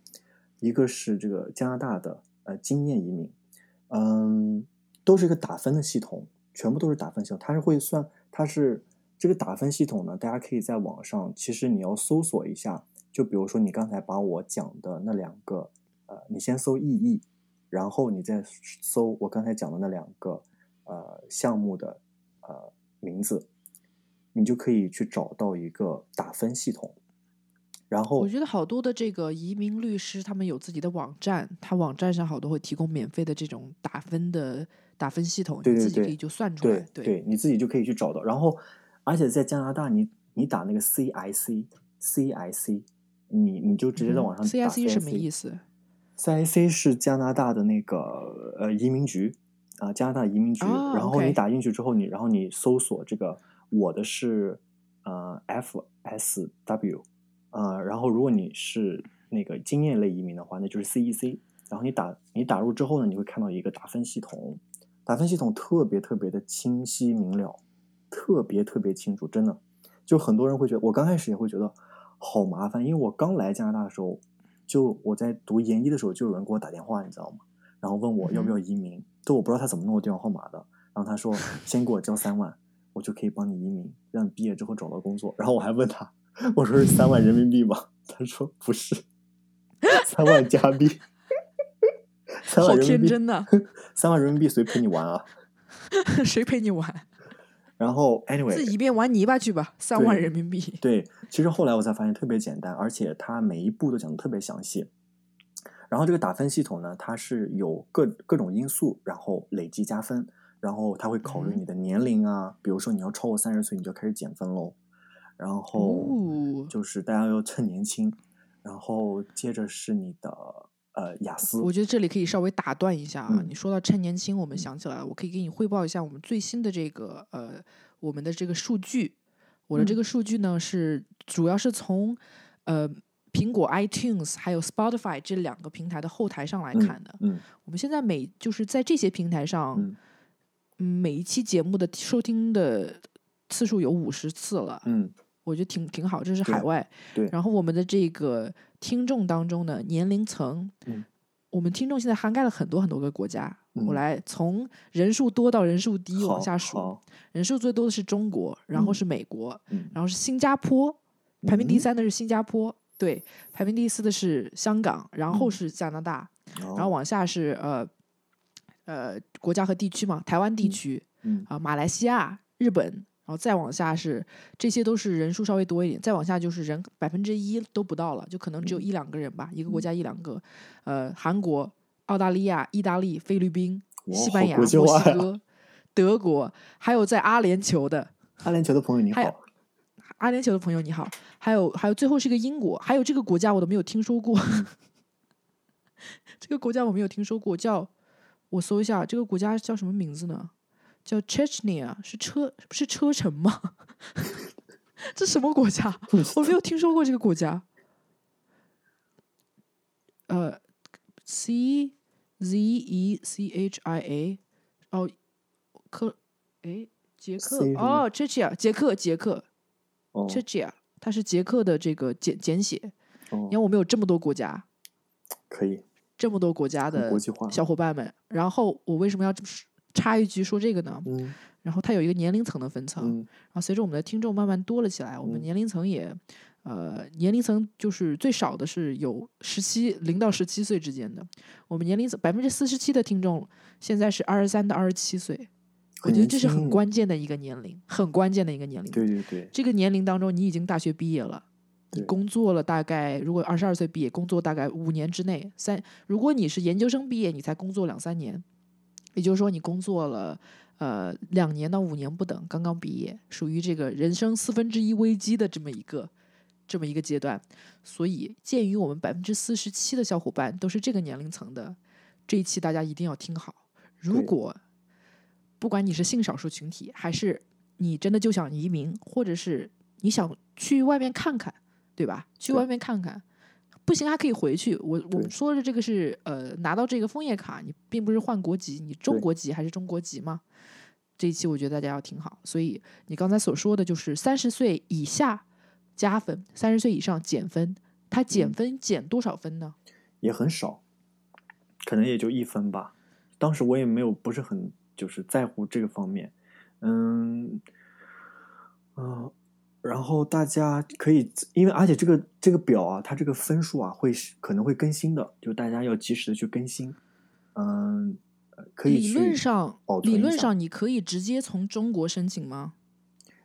一个是这个加拿大的经验移民。都是一个打分的系统，全部都是打分系统。它是会算，它是这个打分系统呢，大家可以在网上，其实你要搜索一下，就比如说你刚才把我讲的那2个，你先搜 EE， 然后你再搜我刚才讲的那2个。项目的名字，你就可以去找到一个打分系统。然后我觉得好多的这个移民律师他们有自己的网站，他网站上好多会提供免费的这种打分系统。对，你自己可以就算出来。对，你自己就可以去找到。然后而且在加拿大你打那个 CIC 你就直接在网上打 CIC 什么意思？ CIC 是加拿大的那个移民局啊，加拿大移民局，oh, okay. 然后你打进去之后你搜索这个我的是FSW 然后如果你是那个经验类移民的话那就是 CEC， 然后你打入之后呢你会看到一个打分系统特别特别的清晰明了，特别特别清楚，真的就很多人会觉得，我刚开始也会觉得好麻烦，因为我刚来加拿大的时候就我在读研一的时候就有人给我打电话你知道吗，然后问我要不要移民，都我不知道他怎么弄我电话号码的，然后他说先给我交3万我就可以帮你移民，让你毕业之后找到工作，然后我还问他我说是3万人民币吗？他说不是，3万加币，3万人民币，好天真的，3万人民币谁陪你玩啊？谁陪你玩？然后 anyway 自己一边玩泥巴去吧，3万人民币。对，其实后来我才发现特别简单，而且他每一步都讲得特别详细。然后这个打分系统呢，它是有各种因素，然后累计加分，然后它会考虑你的年龄啊，比如说你要超过30岁，你就开始减分喽。然后就是大家要趁年轻，然后接着是你的雅思。我觉得这里可以稍微打断一下啊，你说到趁年轻，我们想起来了，我可以给你汇报一下我们最新的这个我们的这个数据。我的这个数据呢是主要是从苹果 iTunes 还有 Spotify 这2个平台的后台上来看的。我们现在就是在这些平台上，每一期节目的收听的次数有50次了。我觉得挺好，这是海外。对。然后我们的这个听众当中呢，年龄层，我们听众现在涵盖了很多很多个国家。我来从人数多到人数低往下数，人数最多的是中国，然后是美国，然后是新加坡，排名第3的是新加坡，对，排名第4的是香港，然后是加拿大，然后往下是国家和地区嘛，台湾地区，马来西亚、日本。然后再往下是，这些都是人数稍微多一点，再往下就是人1%都不到了，就可能只有1-2个人吧，一个国家1-2个，韩国、澳大利亚、意大利、菲律宾、西班牙、墨西哥、德国，还有在阿联酋的朋友你好，还有最后是个英国，还有这个国家我都没有听说过，这个国家我没有听说过，我搜一下这个国家叫什么名字呢？叫 Chechnya， 是车臣吗？这什么国家？我没有听说过这个国家。CZECHIA， 哦，捷克，哦 ，Chechnya， 捷克，Chechnya， 它是捷克的这个简写。因为我们有这么多国家，可以这么多国家的小伙伴们，然后我为什么要这么？插一句说这个呢，然后它有一个年龄层的分层，然后随着我们的听众慢慢多了起来，我们年龄层也年龄层就是最少的是有0到17岁之间的，我们年龄层47%的听众现在是23到27岁，我觉得这是很关键的一个年龄，很关键的一个年龄。对对对，这个年龄当中你已经大学毕业了，你工作了大概，如果22岁毕业，工作大概5年之内，如果你是研究生毕业，你才工作2-3年。也就是说，你工作了2年到5年不等，刚刚毕业，属于这个人生1/4危机的这么一个阶段。所以，鉴于我们47%的小伙伴都是这个年龄层的，这一期大家一定要听好。如果不管你是性少数群体，还是你真的就想移民，或者是你想去外面看看，对吧？去外面看看。不行还可以回去，我说的这个是拿到这个枫叶卡你并不是换国籍，你中国籍还是中国籍嘛，这一期我觉得大家要挺好。所以你刚才所说的就是30岁以下加分，30岁以上减分，它减分减多少分呢？也很少，可能也就1分吧，当时我也没有不是很就是在乎这个方面。然后大家可以，因为而且这个表啊，它这个分数啊可能会更新的，就大家要及时的去更新。可以去保存一下。理论上你可以直接从中国申请吗？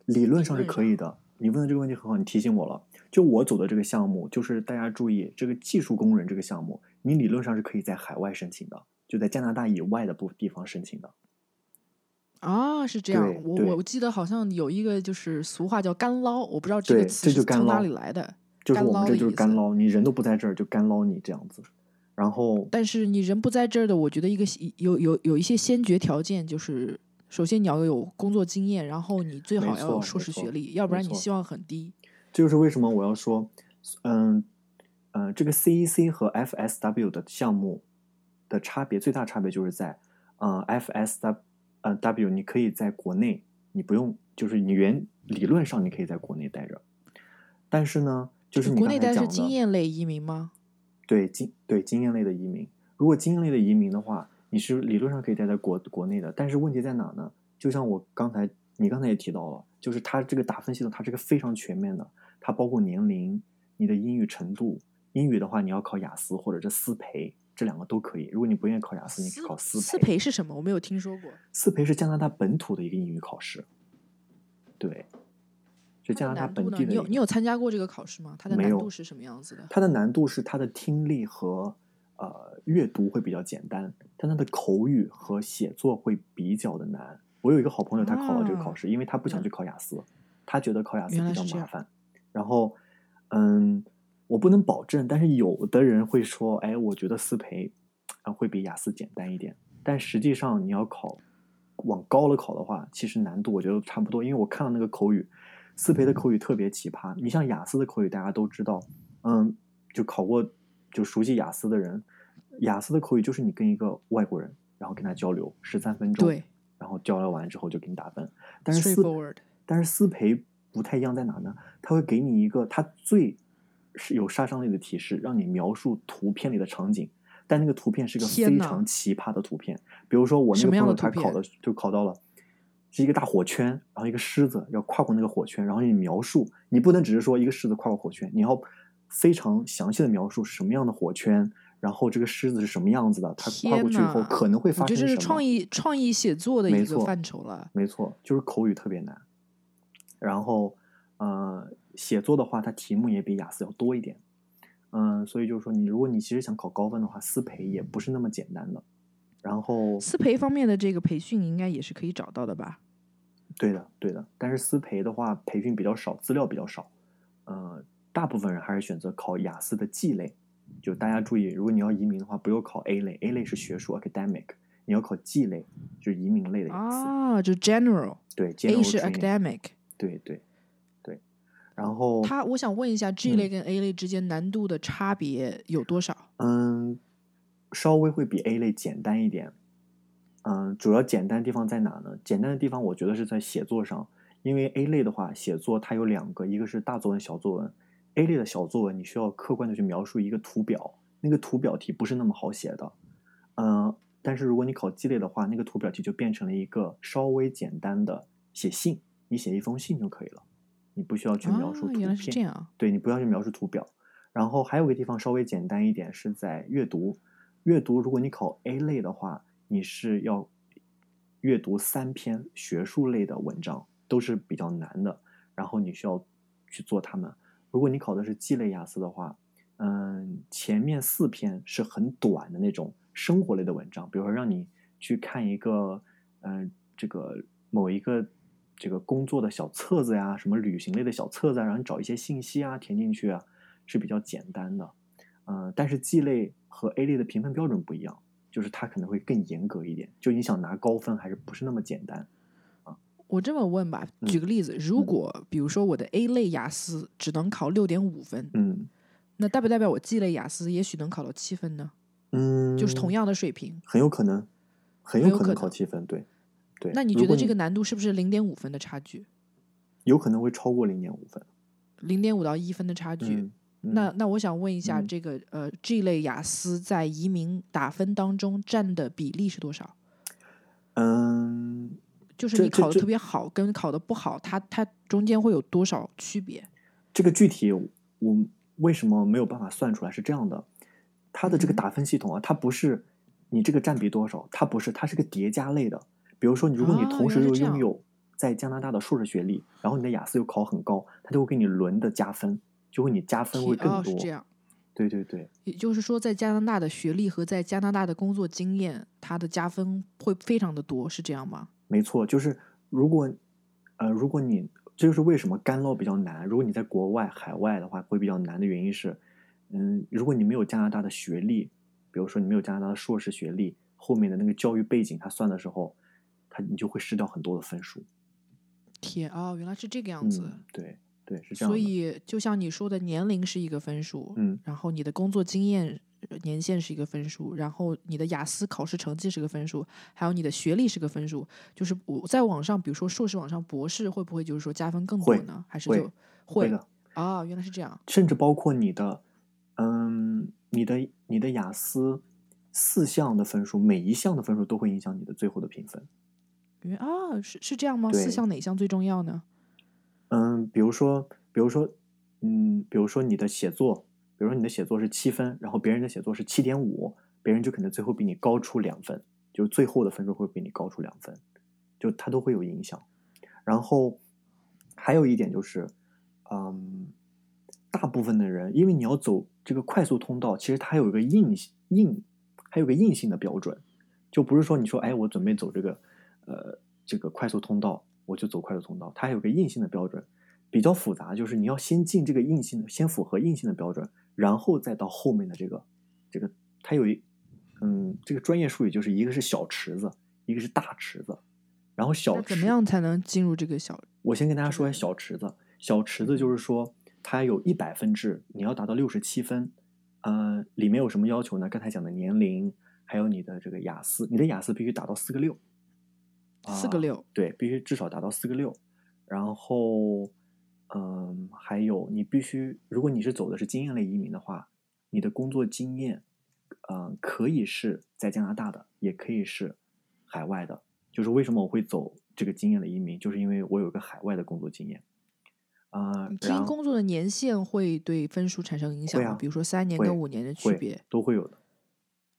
理论上是可以的。你问的这个问题很好，你提醒我了。就我走的这个项目，就是大家注意这个技术工人这个项目，你理论上是可以在海外申请的，就在加拿大以外的地方申请的。啊，是这样。我记得好像有一个就是俗话叫干捞，我不知道这个词是从哪里来的。就是我们这就是干捞，你人都不在这儿就干捞你这样子。然后，但是你人不在这儿的，我觉得一个有一些先决条件，就是首先你要有工作经验，然后你最好要有硕士学历，要不然你希望很低。这就是为什么我要说，这个 CEC 和 FSW 的项目的差别，最大差别就是在，FSW 你可以在国内，你不用，就是你理论上你可以在国内待着。但是呢，就是你刚才讲的国内待是经验类移民吗？对经验类的移民，如果经验类的移民的话，你是理论上可以待在国内的。但是问题在哪呢？就像你刚才也提到了，就是它这个打分系统，它是个非常全面的，它包括年龄、你的英语程度。英语的话，你要考雅思或者是思培，这两个都可以。如果你不愿意考雅思，你可以考思培。思培是什么？我没有听说过。思培是加拿大本土的一个英语考试，对。就加拿大本地的，你有参加过这个考试吗？它的难度是什么样子的？它的难度是它的听力和阅读会比较简单，但它的口语和写作会比较的难。我有一个好朋友，他考了这个考试，因为他不想去考雅思，他觉得考雅思比较麻烦。然后，我不能保证，但是有的人会说，哎，我觉得思培会比雅思简单一点。但实际上，你要往高了考的话，其实难度我觉得差不多，因为我看到那个口语。思培的口语特别奇葩，你像雅思的口语大家都知道，就考过就熟悉雅思的人，雅思的口语就是你跟一个外国人，然后跟他交流13分钟，对，然后交流完之后就给你打分。但是思培不太一样在哪呢？他会给你一个他最有杀伤力的提示，让你描述图片里的场景，但那个图片是个非常奇葩的图片。比如说我那个朋友他考到了。是一个大火圈，然后一个狮子要跨过那个火圈，然后你描述，你不能只是说一个狮子跨过火圈，你要非常详细的描述什么样的火圈，然后这个狮子是什么样子的，它跨过去以后可能会发生什么。这是创意写作的一个范畴了。没错，就是口语特别难。然后，写作的话，它题目也比雅思要多一点。所以就是说，如果你其实想考高分的话，思培也不是那么简单的。然后，思培方面的这个培训应该也是可以找到的吧？对的，但是思培的话，培训比较少，资料比较少，大部分人还是选择考雅思的 G 类。就大家注意，如果你要移民的话，不要考 A 类 ，A 类是学术 academic， 你要考 G 类，就是移民类的意思。啊，就 general。对 general，A 是 academic。对，然后我想问一下 ，G 类跟 A 类之间难度的差别有多少？稍微会比 A 类简单一点。主要简单的地方在哪呢？简单的地方我觉得是在写作上，因为 A 类的话，写作它有两个，一个是大作文、小作文。A 类的小作文，你需要客观的去描述一个图表，那个图表题不是那么好写的。但是如果你考 G 类的话，那个图表题就变成了一个稍微简单的写信，你写一封信就可以了，你不需要去描述图片。原来是这样。对，你不要去描述图表。然后还有个地方稍微简单一点是在阅读。如果你考 A 类的话，你是要阅读3篇学术类的文章，都是比较难的，然后你需要去做它们。如果你考的是 G 类雅思的话，前面4篇是很短的那种生活类的文章，比如说让你去看一个某一个这个工作的小册子呀，什么旅行类的小册子啊，然后找一些信息啊填进去啊，是比较简单的。但是 G 类和 A 类的评分标准不一样，就是它可能会更严格一点，就你想拿高分还是不是那么简单啊？我这么问吧，举个例子，如果比如说我的 A 类雅思只能考6.5分，那代不代表我 G 类雅思也许能考到7分呢？就是同样的水平，很有可能考7分，对。那你觉得这个难度是不是0.5分的差距？有可能会超过0.5分，0.5到1分的差距。那我想问一下，这个G 类雅思在移民打分当中占的比例是多少？就是你考的特别好跟考的不好，它中间会有多少区别？这个具体我为什么没有办法算出来是这样的，它的这个打分系统啊，它不是你这个占比多少，它不是，它是个叠加类的。比如说，如果你同时又拥有在加拿大的硕士学历，然后你的雅思又考很高，它就会给你轮的加分。就会你加分会更多，是这样。对，也就是说，在加拿大的学历和在加拿大的工作经验，它的加分会非常的多，是这样吗？没错，就是如果你，这就是为什么干捞比较难。如果你在国外海外的话会比较难的原因是，如果你没有加拿大的学历，比如说你没有加拿大的硕士学历，后面的那个教育背景他算的时候，你就会失掉很多的分数。哦，原来是这个样子。对对，是这样的。所以就像你说的，年龄是一个分数，然后你的工作经验年限是一个分数，然后你的雅思考试成绩是个分数，还有你的学历是个分数。就是我在网上，比如说硕士往上博士，会不会就是说加分更多呢？还是就会的啊？原来是这样。甚至包括你的，你的雅思四项的分数，每一项的分数都会影响你的最后的评分。啊，是这样吗？四项哪项最重要呢？比如说你的写作，比如说你的写作是7分，然后别人的写作是7.5，别人就可能最后比你高出2分，就是最后的分数会比你高出2分，就它都会有影响。然后还有一点就是，大部分的人，因为你要走这个快速通道，其实它有一个硬性的标准，就不是说你说哎，我准备走这个快速通道，我就走快速通道。它还有个硬性的标准，比较复杂，就是你要先进这个硬性的，先符合硬性的标准，然后再到后面的这个，它有这个专业术语就是一个是小池子，一个是大池子。然后小池怎么样才能进入这个小？我先跟大家说一下小池子。小池子就是说它有100分制，你要达到67分，里面有什么要求呢？刚才讲的年龄，还有你的这个雅思，你的雅思必须达到4个6。4个6，对，必须至少达到4个6，然后，还有你必须，如果你是走的是经验类移民的话，你的工作经验，可以是在加拿大的，也可以是海外的。就是为什么我会走这个经验类移民，就是因为我有一个海外的工作经验。你工作的年限会对分数产生影响吗？比如说3年跟5年的区别都会有的，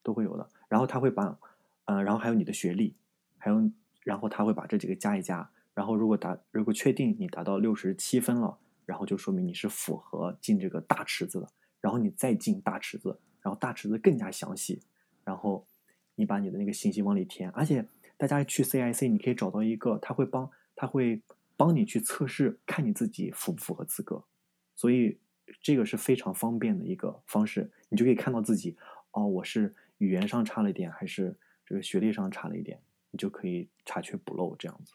都会有的。然后他会把，然后还有你的学历，还有。然后他会把这几个加一加，然后如果确定你达到67分了，然后就说明你是符合进这个大池子的，然后你再进大池子，然后大池子更加详细，然后你把你的那个信息往里填，而且大家去 CIC 你可以找到一个，他会帮你去测试，看你自己符不符合资格，所以这个是非常方便的一个方式，你就可以看到自己，哦，我是语言上差了一点，还是这个学历上差了一点。你就可以查缺补漏这样子。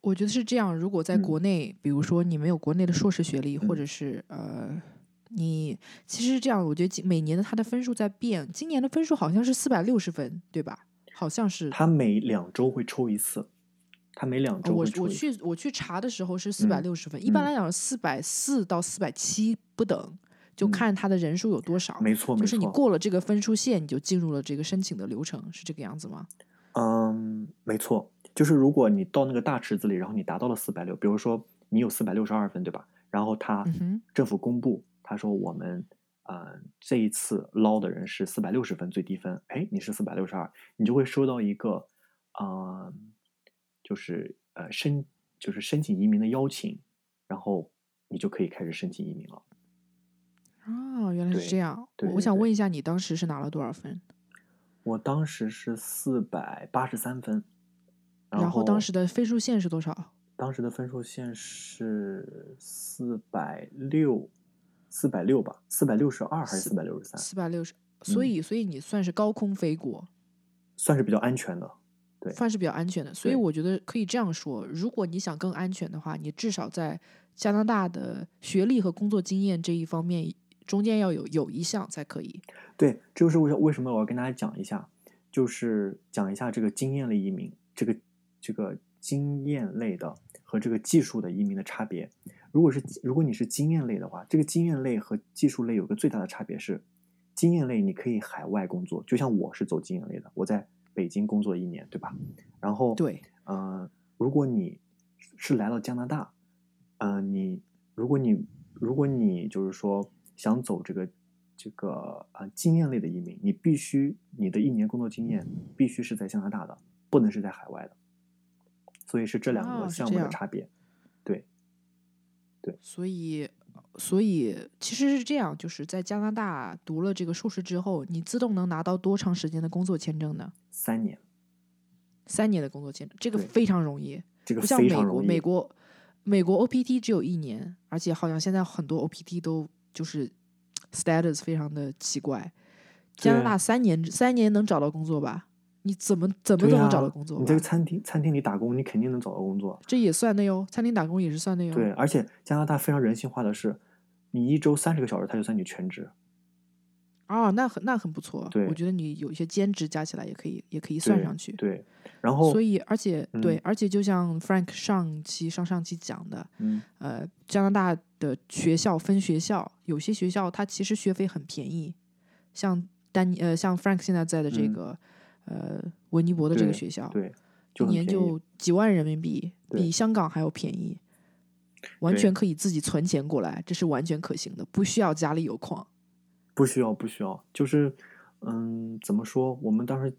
我觉得是这样，如果在国内，比如说你没有国内的硕士学历，或者是你其实这样，我觉得每年的它的分数在变，今年的分数好像是460分，对吧？好像是。它每2周会抽一次，它每2周会抽一次。我去查的时候是460分，一般来讲440到470不等，就看它的人数有多少。没错，没错。就是你过了这个分数线，你就进入了这个申请的流程，是这个样子吗？没错，就是如果你到那个大池子里，然后你达到了460，比如说你有462分，对吧？然后政府公布，他说我们这一次捞的人是460分最低分，哎，你是462，你就会收到一个就是申请移民的邀请，然后你就可以开始申请移民了。哦，原来是这样。我想问一下，你当时是拿了多少分？我当时是483分，然后当时的分数线是多少？当时的分数线是460吧，462还是463？460，所以你算是高空飞过，算是比较安全的，对，算是比较安全的。所以我觉得可以这样说，如果你想更安全的话，你至少在加拿大的学历和工作经验这一方面。中间要有一项才可以。对，这就是为什么我要跟大家讲一下，就是讲一下这个经验类移民，这个经验类的和这个技术的移民的差别。如果你是经验类的话，这个经验类和技术类有个最大的差别是，经验类你可以海外工作，就像我是走经验类的，我在北京工作1年，对吧？然后对，如果你是来到加拿大，如果你就是说。想走这个经验类的移民，你的1年工作经验必须是在加拿大的，不能是在海外的，所以是这两个项目的差别。对，对。所以其实是这样，就是在加拿大读了这个硕士之后，你自动能拿到多长时间的工作签证呢？3年。3年的工作签证，这个非常容易，这个非常容易。美国 OPT 只有1年，而且好像现在很多 OPT 都就是 status 非常的奇怪。加拿大三年能找到工作吧？你怎么都能找到工作吧？你这个餐厅里打工，你肯定能找到工作，这也算的哟。餐厅打工也是算的哟。对，而且加拿大非常人性化的是，你一周30个小时，他就算你全职。哦，那很不错。对，我觉得你有一些兼职加起来也可以算上去。对，然后所以而且就像 Frank 上上期讲的，加拿大的学校分学校，有些学校它其实学费很便宜，像 Frank 现在在的这个文尼伯的这个学校，对，一年就几万人民币，比香港还要便宜，完全可以自己存钱过来，这是完全可行的，不需要家里有矿。不需要，就是，怎么说？我们当时，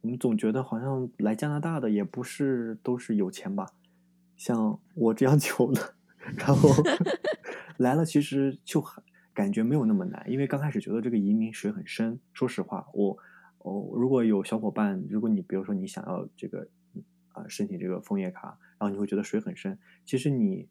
我们总觉得好像来加拿大的也不是都是有钱吧，像我这样穷的，然后来了，其实就感觉没有那么难，因为刚开始觉得这个移民水很深。说实话，我如果有小伙伴，如果你比如说你想要这个申请这个枫叶卡，然后你会觉得水很深。其实你，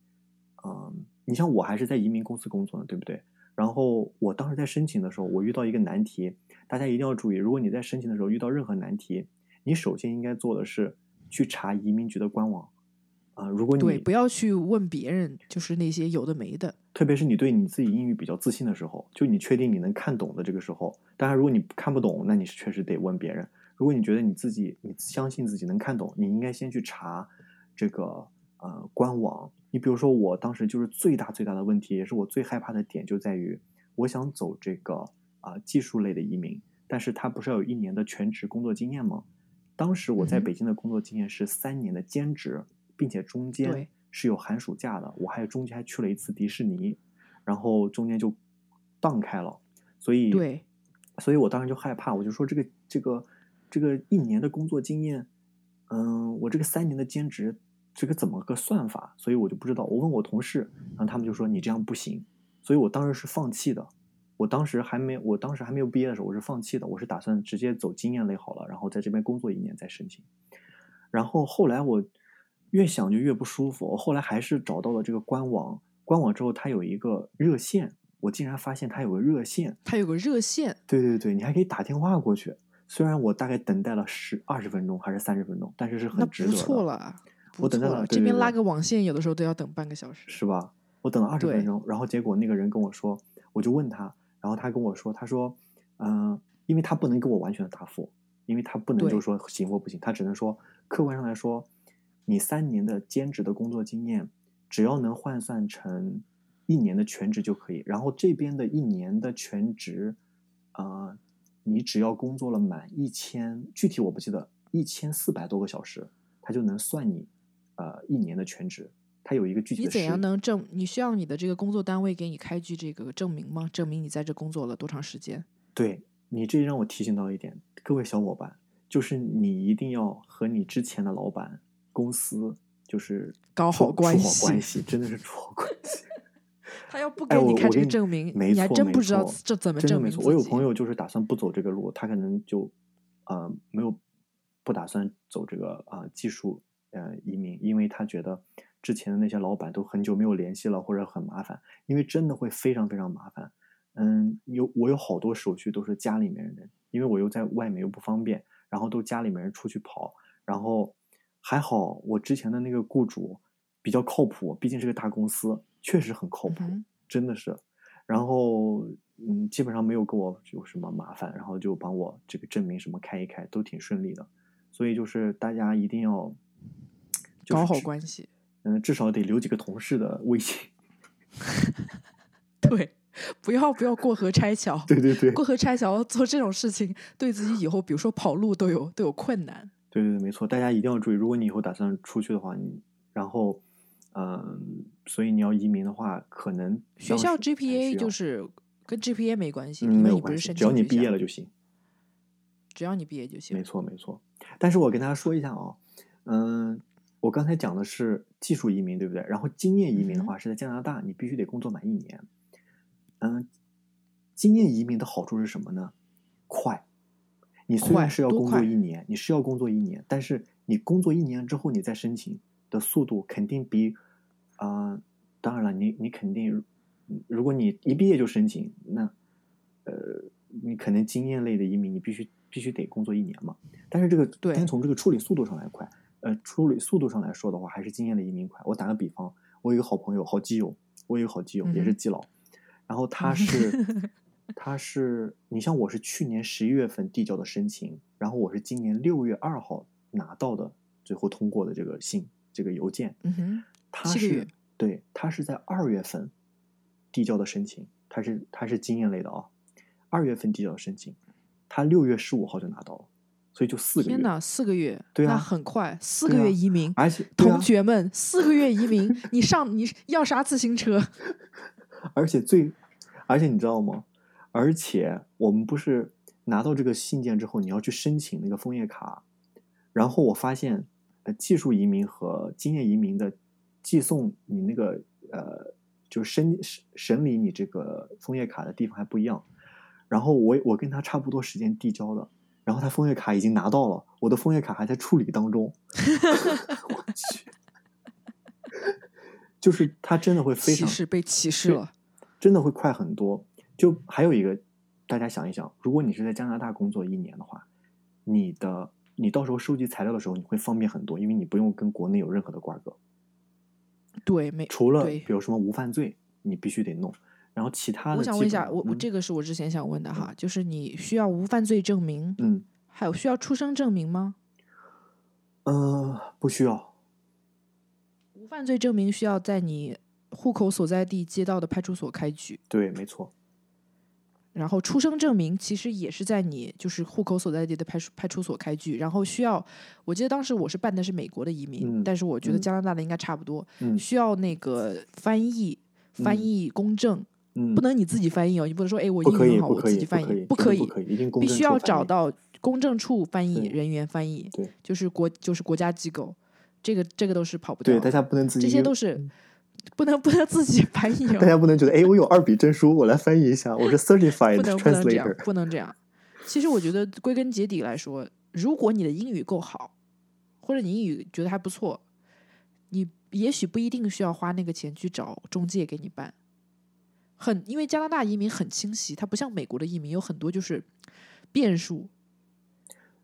你像我还是在移民公司工作呢，对不对？然后我当时在申请的时候，我遇到一个难题，大家一定要注意，如果你在申请的时候遇到任何难题，你首先应该做的是去查移民局的官网如果你对不要去问别人，就是那些有的没的，特别是你对你自己英语比较自信的时候，就你确定你能看懂的这个时候，当然如果你看不懂，那你是确实得问别人。如果你觉得你相信自己能看懂，你应该先去查这个官网。你比如说我当时就是最大的问题，也是我最害怕的点，就在于我想走这个技术类的移民，但是他不是要有1年的全职工作经验吗？当时我在北京的工作经验是3年的兼职，并且中间是有寒暑假的，我还有中间还去了一次迪士尼，然后中间就荡开了，所以我当时就害怕，我就说这个1年的工作经验，我这个3年的兼职这个怎么个算法？所以我就不知道，我问我同事，然后他们就说你这样不行，所以我当时是放弃的。我当时还没有毕业的时候，我是放弃的，我是打算直接走经验类好了，然后在这边工作1年再申请。然后后来我越想就越不舒服，我后来还是找到了这个官网之后，它有一个热线，我竟然发现它有个热线，对，你还可以打电话过去。虽然我大概等待了20分钟还是30分钟，但是是很值得的。那不错了。我等到了这边拉个网线，有的时候都要等半个小时，是吧？我等了20分钟，然后结果那个人跟我说，我就问他，然后他跟我说，他说，因为他不能给我完全的答复，因为他不能就说行或不行，他只能说客观上来说，你3年的兼职的工作经验，只要能换算成1年的全职就可以。然后这边的1年的全职，你只要工作了满1000，具体我不记得1400多个小时，他就能算你。1年的全职，它有一个具体的。你怎样能证？你需要你的这个工作单位给你开具这个证明吗？证明你在这工作了多长时间？对，你这让我提醒到一点，各位小伙伴，就是你一定要和你之前的老板、公司就是搞好关系，处好关系，真的是处好关系。他要不给你开这个证明，你还真不知道这怎么证明自己。我有朋友就是打算不走这个路，他可能就不打算走这个技术。移民，因为他觉得之前的那些老板都很久没有联系了，或者很麻烦，因为真的会非常非常麻烦。我有好多手续都是家里面人的，因为我又在外面又不方便，然后都家里面人出去跑，然后还好我之前的那个雇主比较靠谱，毕竟是个大公司，确实很靠谱，真的是。然后基本上没有给我有什么麻烦，然后就帮我这个证明什么开一开，都挺顺利的。所以就是大家一定要。就是、搞好关系，至少得留几个同事的微信。对，不要过河拆桥。对，过河拆桥做这种事情，对自己以后比如说跑路都有困难。对，没错，大家一定要注意，如果你以后打算出去的话，然后，所以你要移民的话，可能学校 GPA 就是跟 GPA 没关系，因为你不是申请学校，只要你毕业了就行。只要你毕业就行。没错，但是我跟大家说一下啊，我刚才讲的是技术移民，对不对？然后经验移民的话是在加拿大，你必须得工作满1年。经验移民的好处是什么呢？快，你虽然是要工作一年，你是要工作一年，但是你工作一年之后你再申请的速度肯定比当然了你肯定如果你一毕业就申请，那你可能经验类的移民你必须得工作一年嘛，但是这个单从这个处理速度上来快，处理速度上来说的话还是经验类移民快。我打个比方，我有一个好基友也是基佬，然后他是你像我是去年11月份递交的申请，然后我是今年6月2号拿到的最后通过的这个信这个邮件。他是在2月份递交的申请，他是经验类的啊，2月份递交的申请，他6月15号就拿到了，所以就4个月。天哪，4个月，对啊，那很快，4个月移民，而且同学们4个月移民，你要啥自行车？而且你知道吗？而且我们不是拿到这个信件之后，你要去申请那个枫叶卡，然后我发现，技术移民和经验移民的寄送你那个就是审理你这个枫叶卡的地方还不一样。然后我跟他差不多时间递交的，然后他枫叶卡已经拿到了，我的枫叶卡还在处理当中。我去，就是他真的会非常被歧视了。真的会快很多。就还有一个，大家想一想，如果你是在加拿大工作一年的话，你到时候收集材料的时候你会方便很多，因为你不用跟国内有任何的瓜葛。对，除了比如什么无犯罪，你必须得弄。然后其他的，我想问一下，我这个是我之前想问的哈，就是你需要无犯罪证明，还有需要出生证明吗？不需要。无犯罪证明需要在你户口所在地街道的派出所开具，对，没错。然后出生证明其实也是在你就是户口所在地的派出所开具，然后需要，我记得当时我是办的是美国的移民，但是我觉得加拿大的应该差不多，需要那个翻译公证，不能你自己翻译哦，你不能说哎我英文好我自己翻译，不可以，必须要找到公证处翻译人员翻译，对，就是国家机构，这个都是跑不掉，对，大家不能自己，这些都是。不能自己翻译，大家不能觉得哎，我有2笔证书，我来翻译一下，我是 certified translator， 不能这样。其实我觉得归根结底来说，如果你的英语够好，或者你英语觉得还不错，你也许不一定需要花那个钱去找中介给你办。因为加拿大移民很清晰，它不像美国的移民有很多就是变数。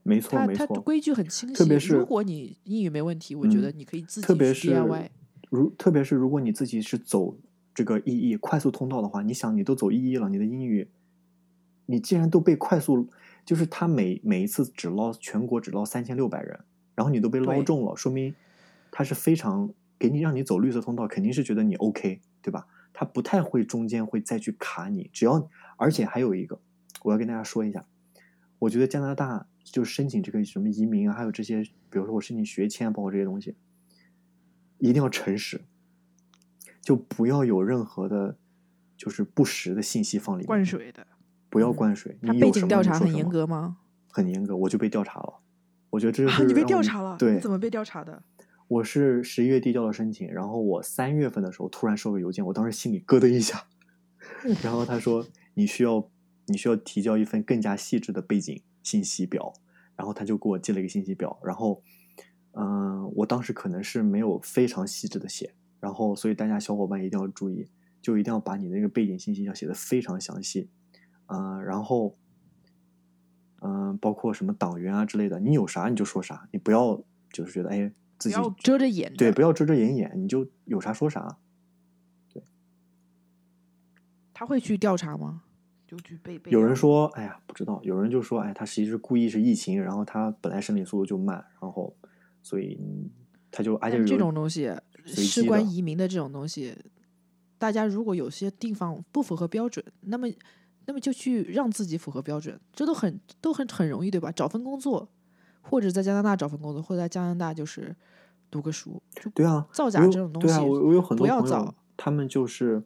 没错，它规矩很清晰。特别是如果你英语没问题，我觉得你可以自己去 DIY。特别是如果你自己是走这个 EE 快速通道的话，你想你都走 EE 了，你的英语你既然都被快速，就是他每一次只捞全国只捞3600人，然后你都被捞中了，说明他是非常给你让你走绿色通道，肯定是觉得你 OK 对吧，他不太会中间会再去卡你，而且还有一个我要跟大家说一下，我觉得加拿大就申请这个什么移民啊，还有这些比如说我申请学签包括这些东西一定要诚实，就不要有任何的就是不实的信息放里面，灌水的不要灌水。他背景调查很严格吗？很严格，我就被调查了。我觉得这是你被调查了？对，你怎么被调查的？我是11月递交了申请，然后我3月份的时候突然收个邮件，我当时心里咯噔一下，然后他说你需要提交一份更加细致的背景信息表，然后他就给我寄了一个信息表，然后我当时可能是没有非常细致的写，然后所以大家小伙伴一定要注意，就一定要把你的那个背景信息要写得非常详细，然后包括什么党员啊之类的，你有啥你就说啥，你不要就是觉得哎自己不要遮着眼，对，不要遮着眼，你就有啥说啥。对，他会去调查吗？就去被有人说哎呀不知道，有人就说哎他其实故意是疫情，然后他本来审理速度就慢，然后所以他就而且这种东西事关移民的这种东西，大家如果有些地方不符合标准，那么就去让自己符合标准，这都很容易对吧？找份工作，或者在加拿大找份工作，或者在加拿大就是读个书。对啊，造假这种东西，对啊，我有很多朋友，他们就是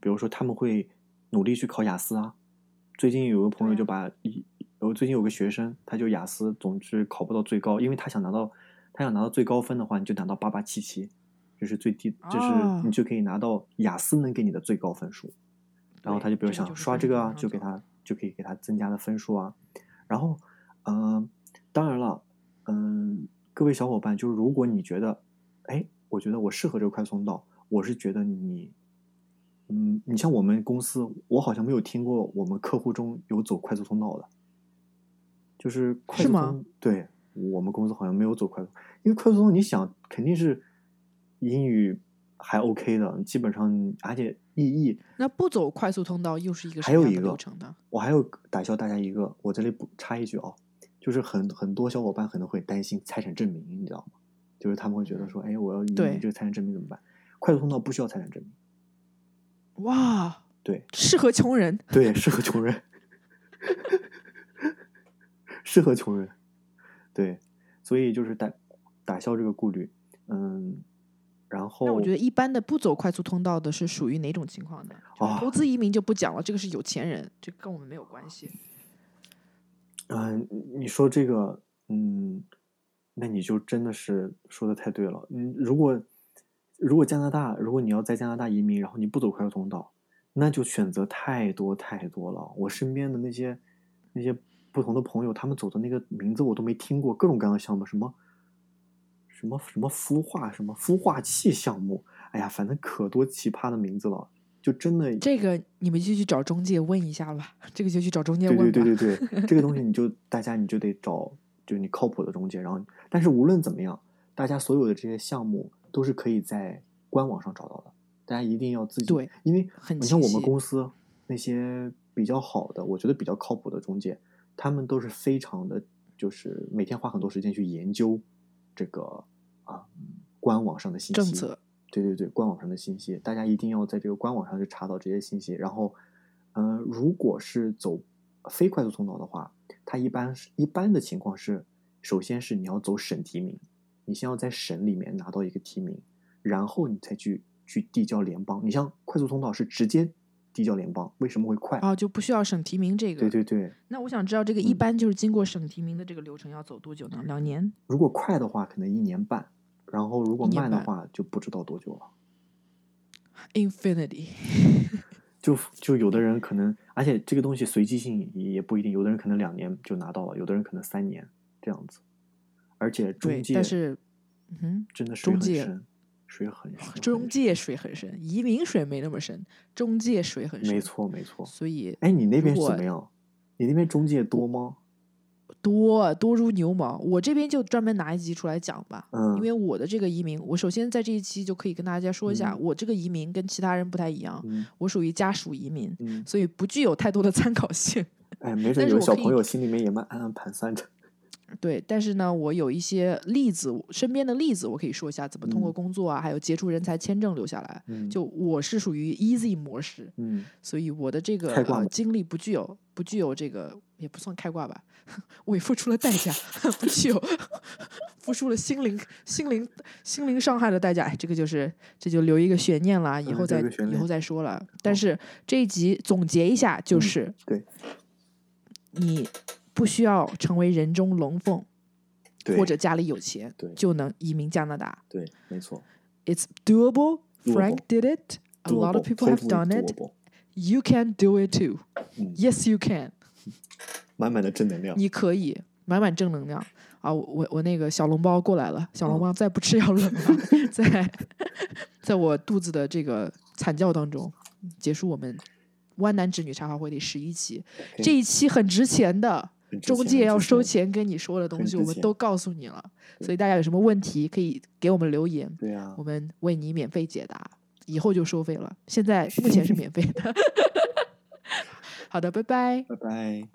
比如说他们会努力去考雅思啊。最近有个朋友就把我最近有个学生，他就雅思总是考不到最高，因为他想拿到最高分的话，你就拿到8877，这是最低，这是你就可以拿到雅思能给你的最高分数。然后他就比如想刷这个啊，就可以给他增加的分数啊。然后当然了，各位小伙伴，就是如果你觉得，哎，我觉得我适合这个快送道，我是觉得你，你像我们公司，我好像没有听过我们客户中有走快速通道的，就是快速通道，是吗？对，我们公司好像没有走快速，因为快速通道你想肯定是英语还 OK 的，基本上而且EE，那不走快速通道又是一个什么样的流程呢？我还要打消大家一个，我这里补插一句啊，就是很多小伙伴可能会担心财产证明，你知道吗？就是他们会觉得说，哎，我要移民这个财产证明怎么办？快速通道不需要财产证明。哇，对，适合穷人，对，适合穷人，适合穷人，对，所以就是打消这个顾虑，然后那我觉得一般的不走快速通道的是属于哪种情况呢？投资移民就不讲了，这个是有钱人，这跟我们没有关系。你说这个，那你就真的是说的太对了，如果加拿大，如果你要在加拿大移民，然后你不走快速通道，那就选择太多太多了。我身边的那些不同的朋友，他们走的那个名字我都没听过，各种各样的项目，什么孵化器项目，哎呀，反正可多奇葩的名字了，就真的这个你们就去找中介问一下吧，这个就去找中介问吧。对，这个东西你就得找就是你靠谱的中介，然后但是无论怎么样，大家所有的这些项目。都是可以在官网上找到的，大家一定要自己，对，因为你像我们公司那些比较好的，我觉得比较靠谱的中介，他们都是非常的，就是每天花很多时间去研究这个官网上的信息，政策，对，官网上的信息，大家一定要在这个官网上去查到这些信息。然后，如果是走非快速通道的话，它一般的情况是，首先是你要走省提名。你先要在省里面拿到一个提名，然后你才去递交联邦。你像快速通道是直接递交联邦，为什么会快啊？就不需要省提名这个。对。那我想知道这个一般就是经过省提名的这个流程要走多久呢？2年？如果快的话，可能1年半；然后如果慢的话，就不知道多久了。Infinity 就有的人可能，而且这个东西随机性也不一定，有的人可能2年就拿到了，有的人可能3年这样子。而且中介，但是，真的水很深，水很深。中介水很深，移民水没那么深，中介水很深。没错。所以，哎，你那边怎么样？你那边中介多吗？多如牛毛。我这边就专门拿一集出来讲吧，因为我的这个移民，我首先在这一期就可以跟大家说一下，我这个移民跟其他人不太一样，我属于家属移民，所以不具有太多的参考性。哎，没准有小朋友心里面也蛮暗暗盘算着。对，但是呢，我有一些例子，身边的例子我可以说一下怎么通过工作啊，还有杰出人才签证留下来。就我是属于 easy 模式，所以我的这个经历不具有这个也不算开挂吧，我也付出了代价，不具有付出了心灵伤害的代价。哎，这就留一个悬念了，以后再说了。但是这一集总结一下就是，对，你。不需要成为人中龙凤，或者家里有钱就能移民加拿大。对，没错。It's doable. Frank did it. A lot of people have done it. You can do it too. Yes, you can. 满满的正能量。你可以，满满正能量啊！我那个小笼包过来了，小笼包再不吃要冷了，在我肚子的这个惨叫当中结束我们湾男直女茶话会的11期，这一期很值钱的。中介要收钱跟你说的东西我们都告诉你了，所以大家有什么问题可以给我们留言，对啊，我们为你免费解答，以后就收费了，现在目前是免费的。好的，拜拜。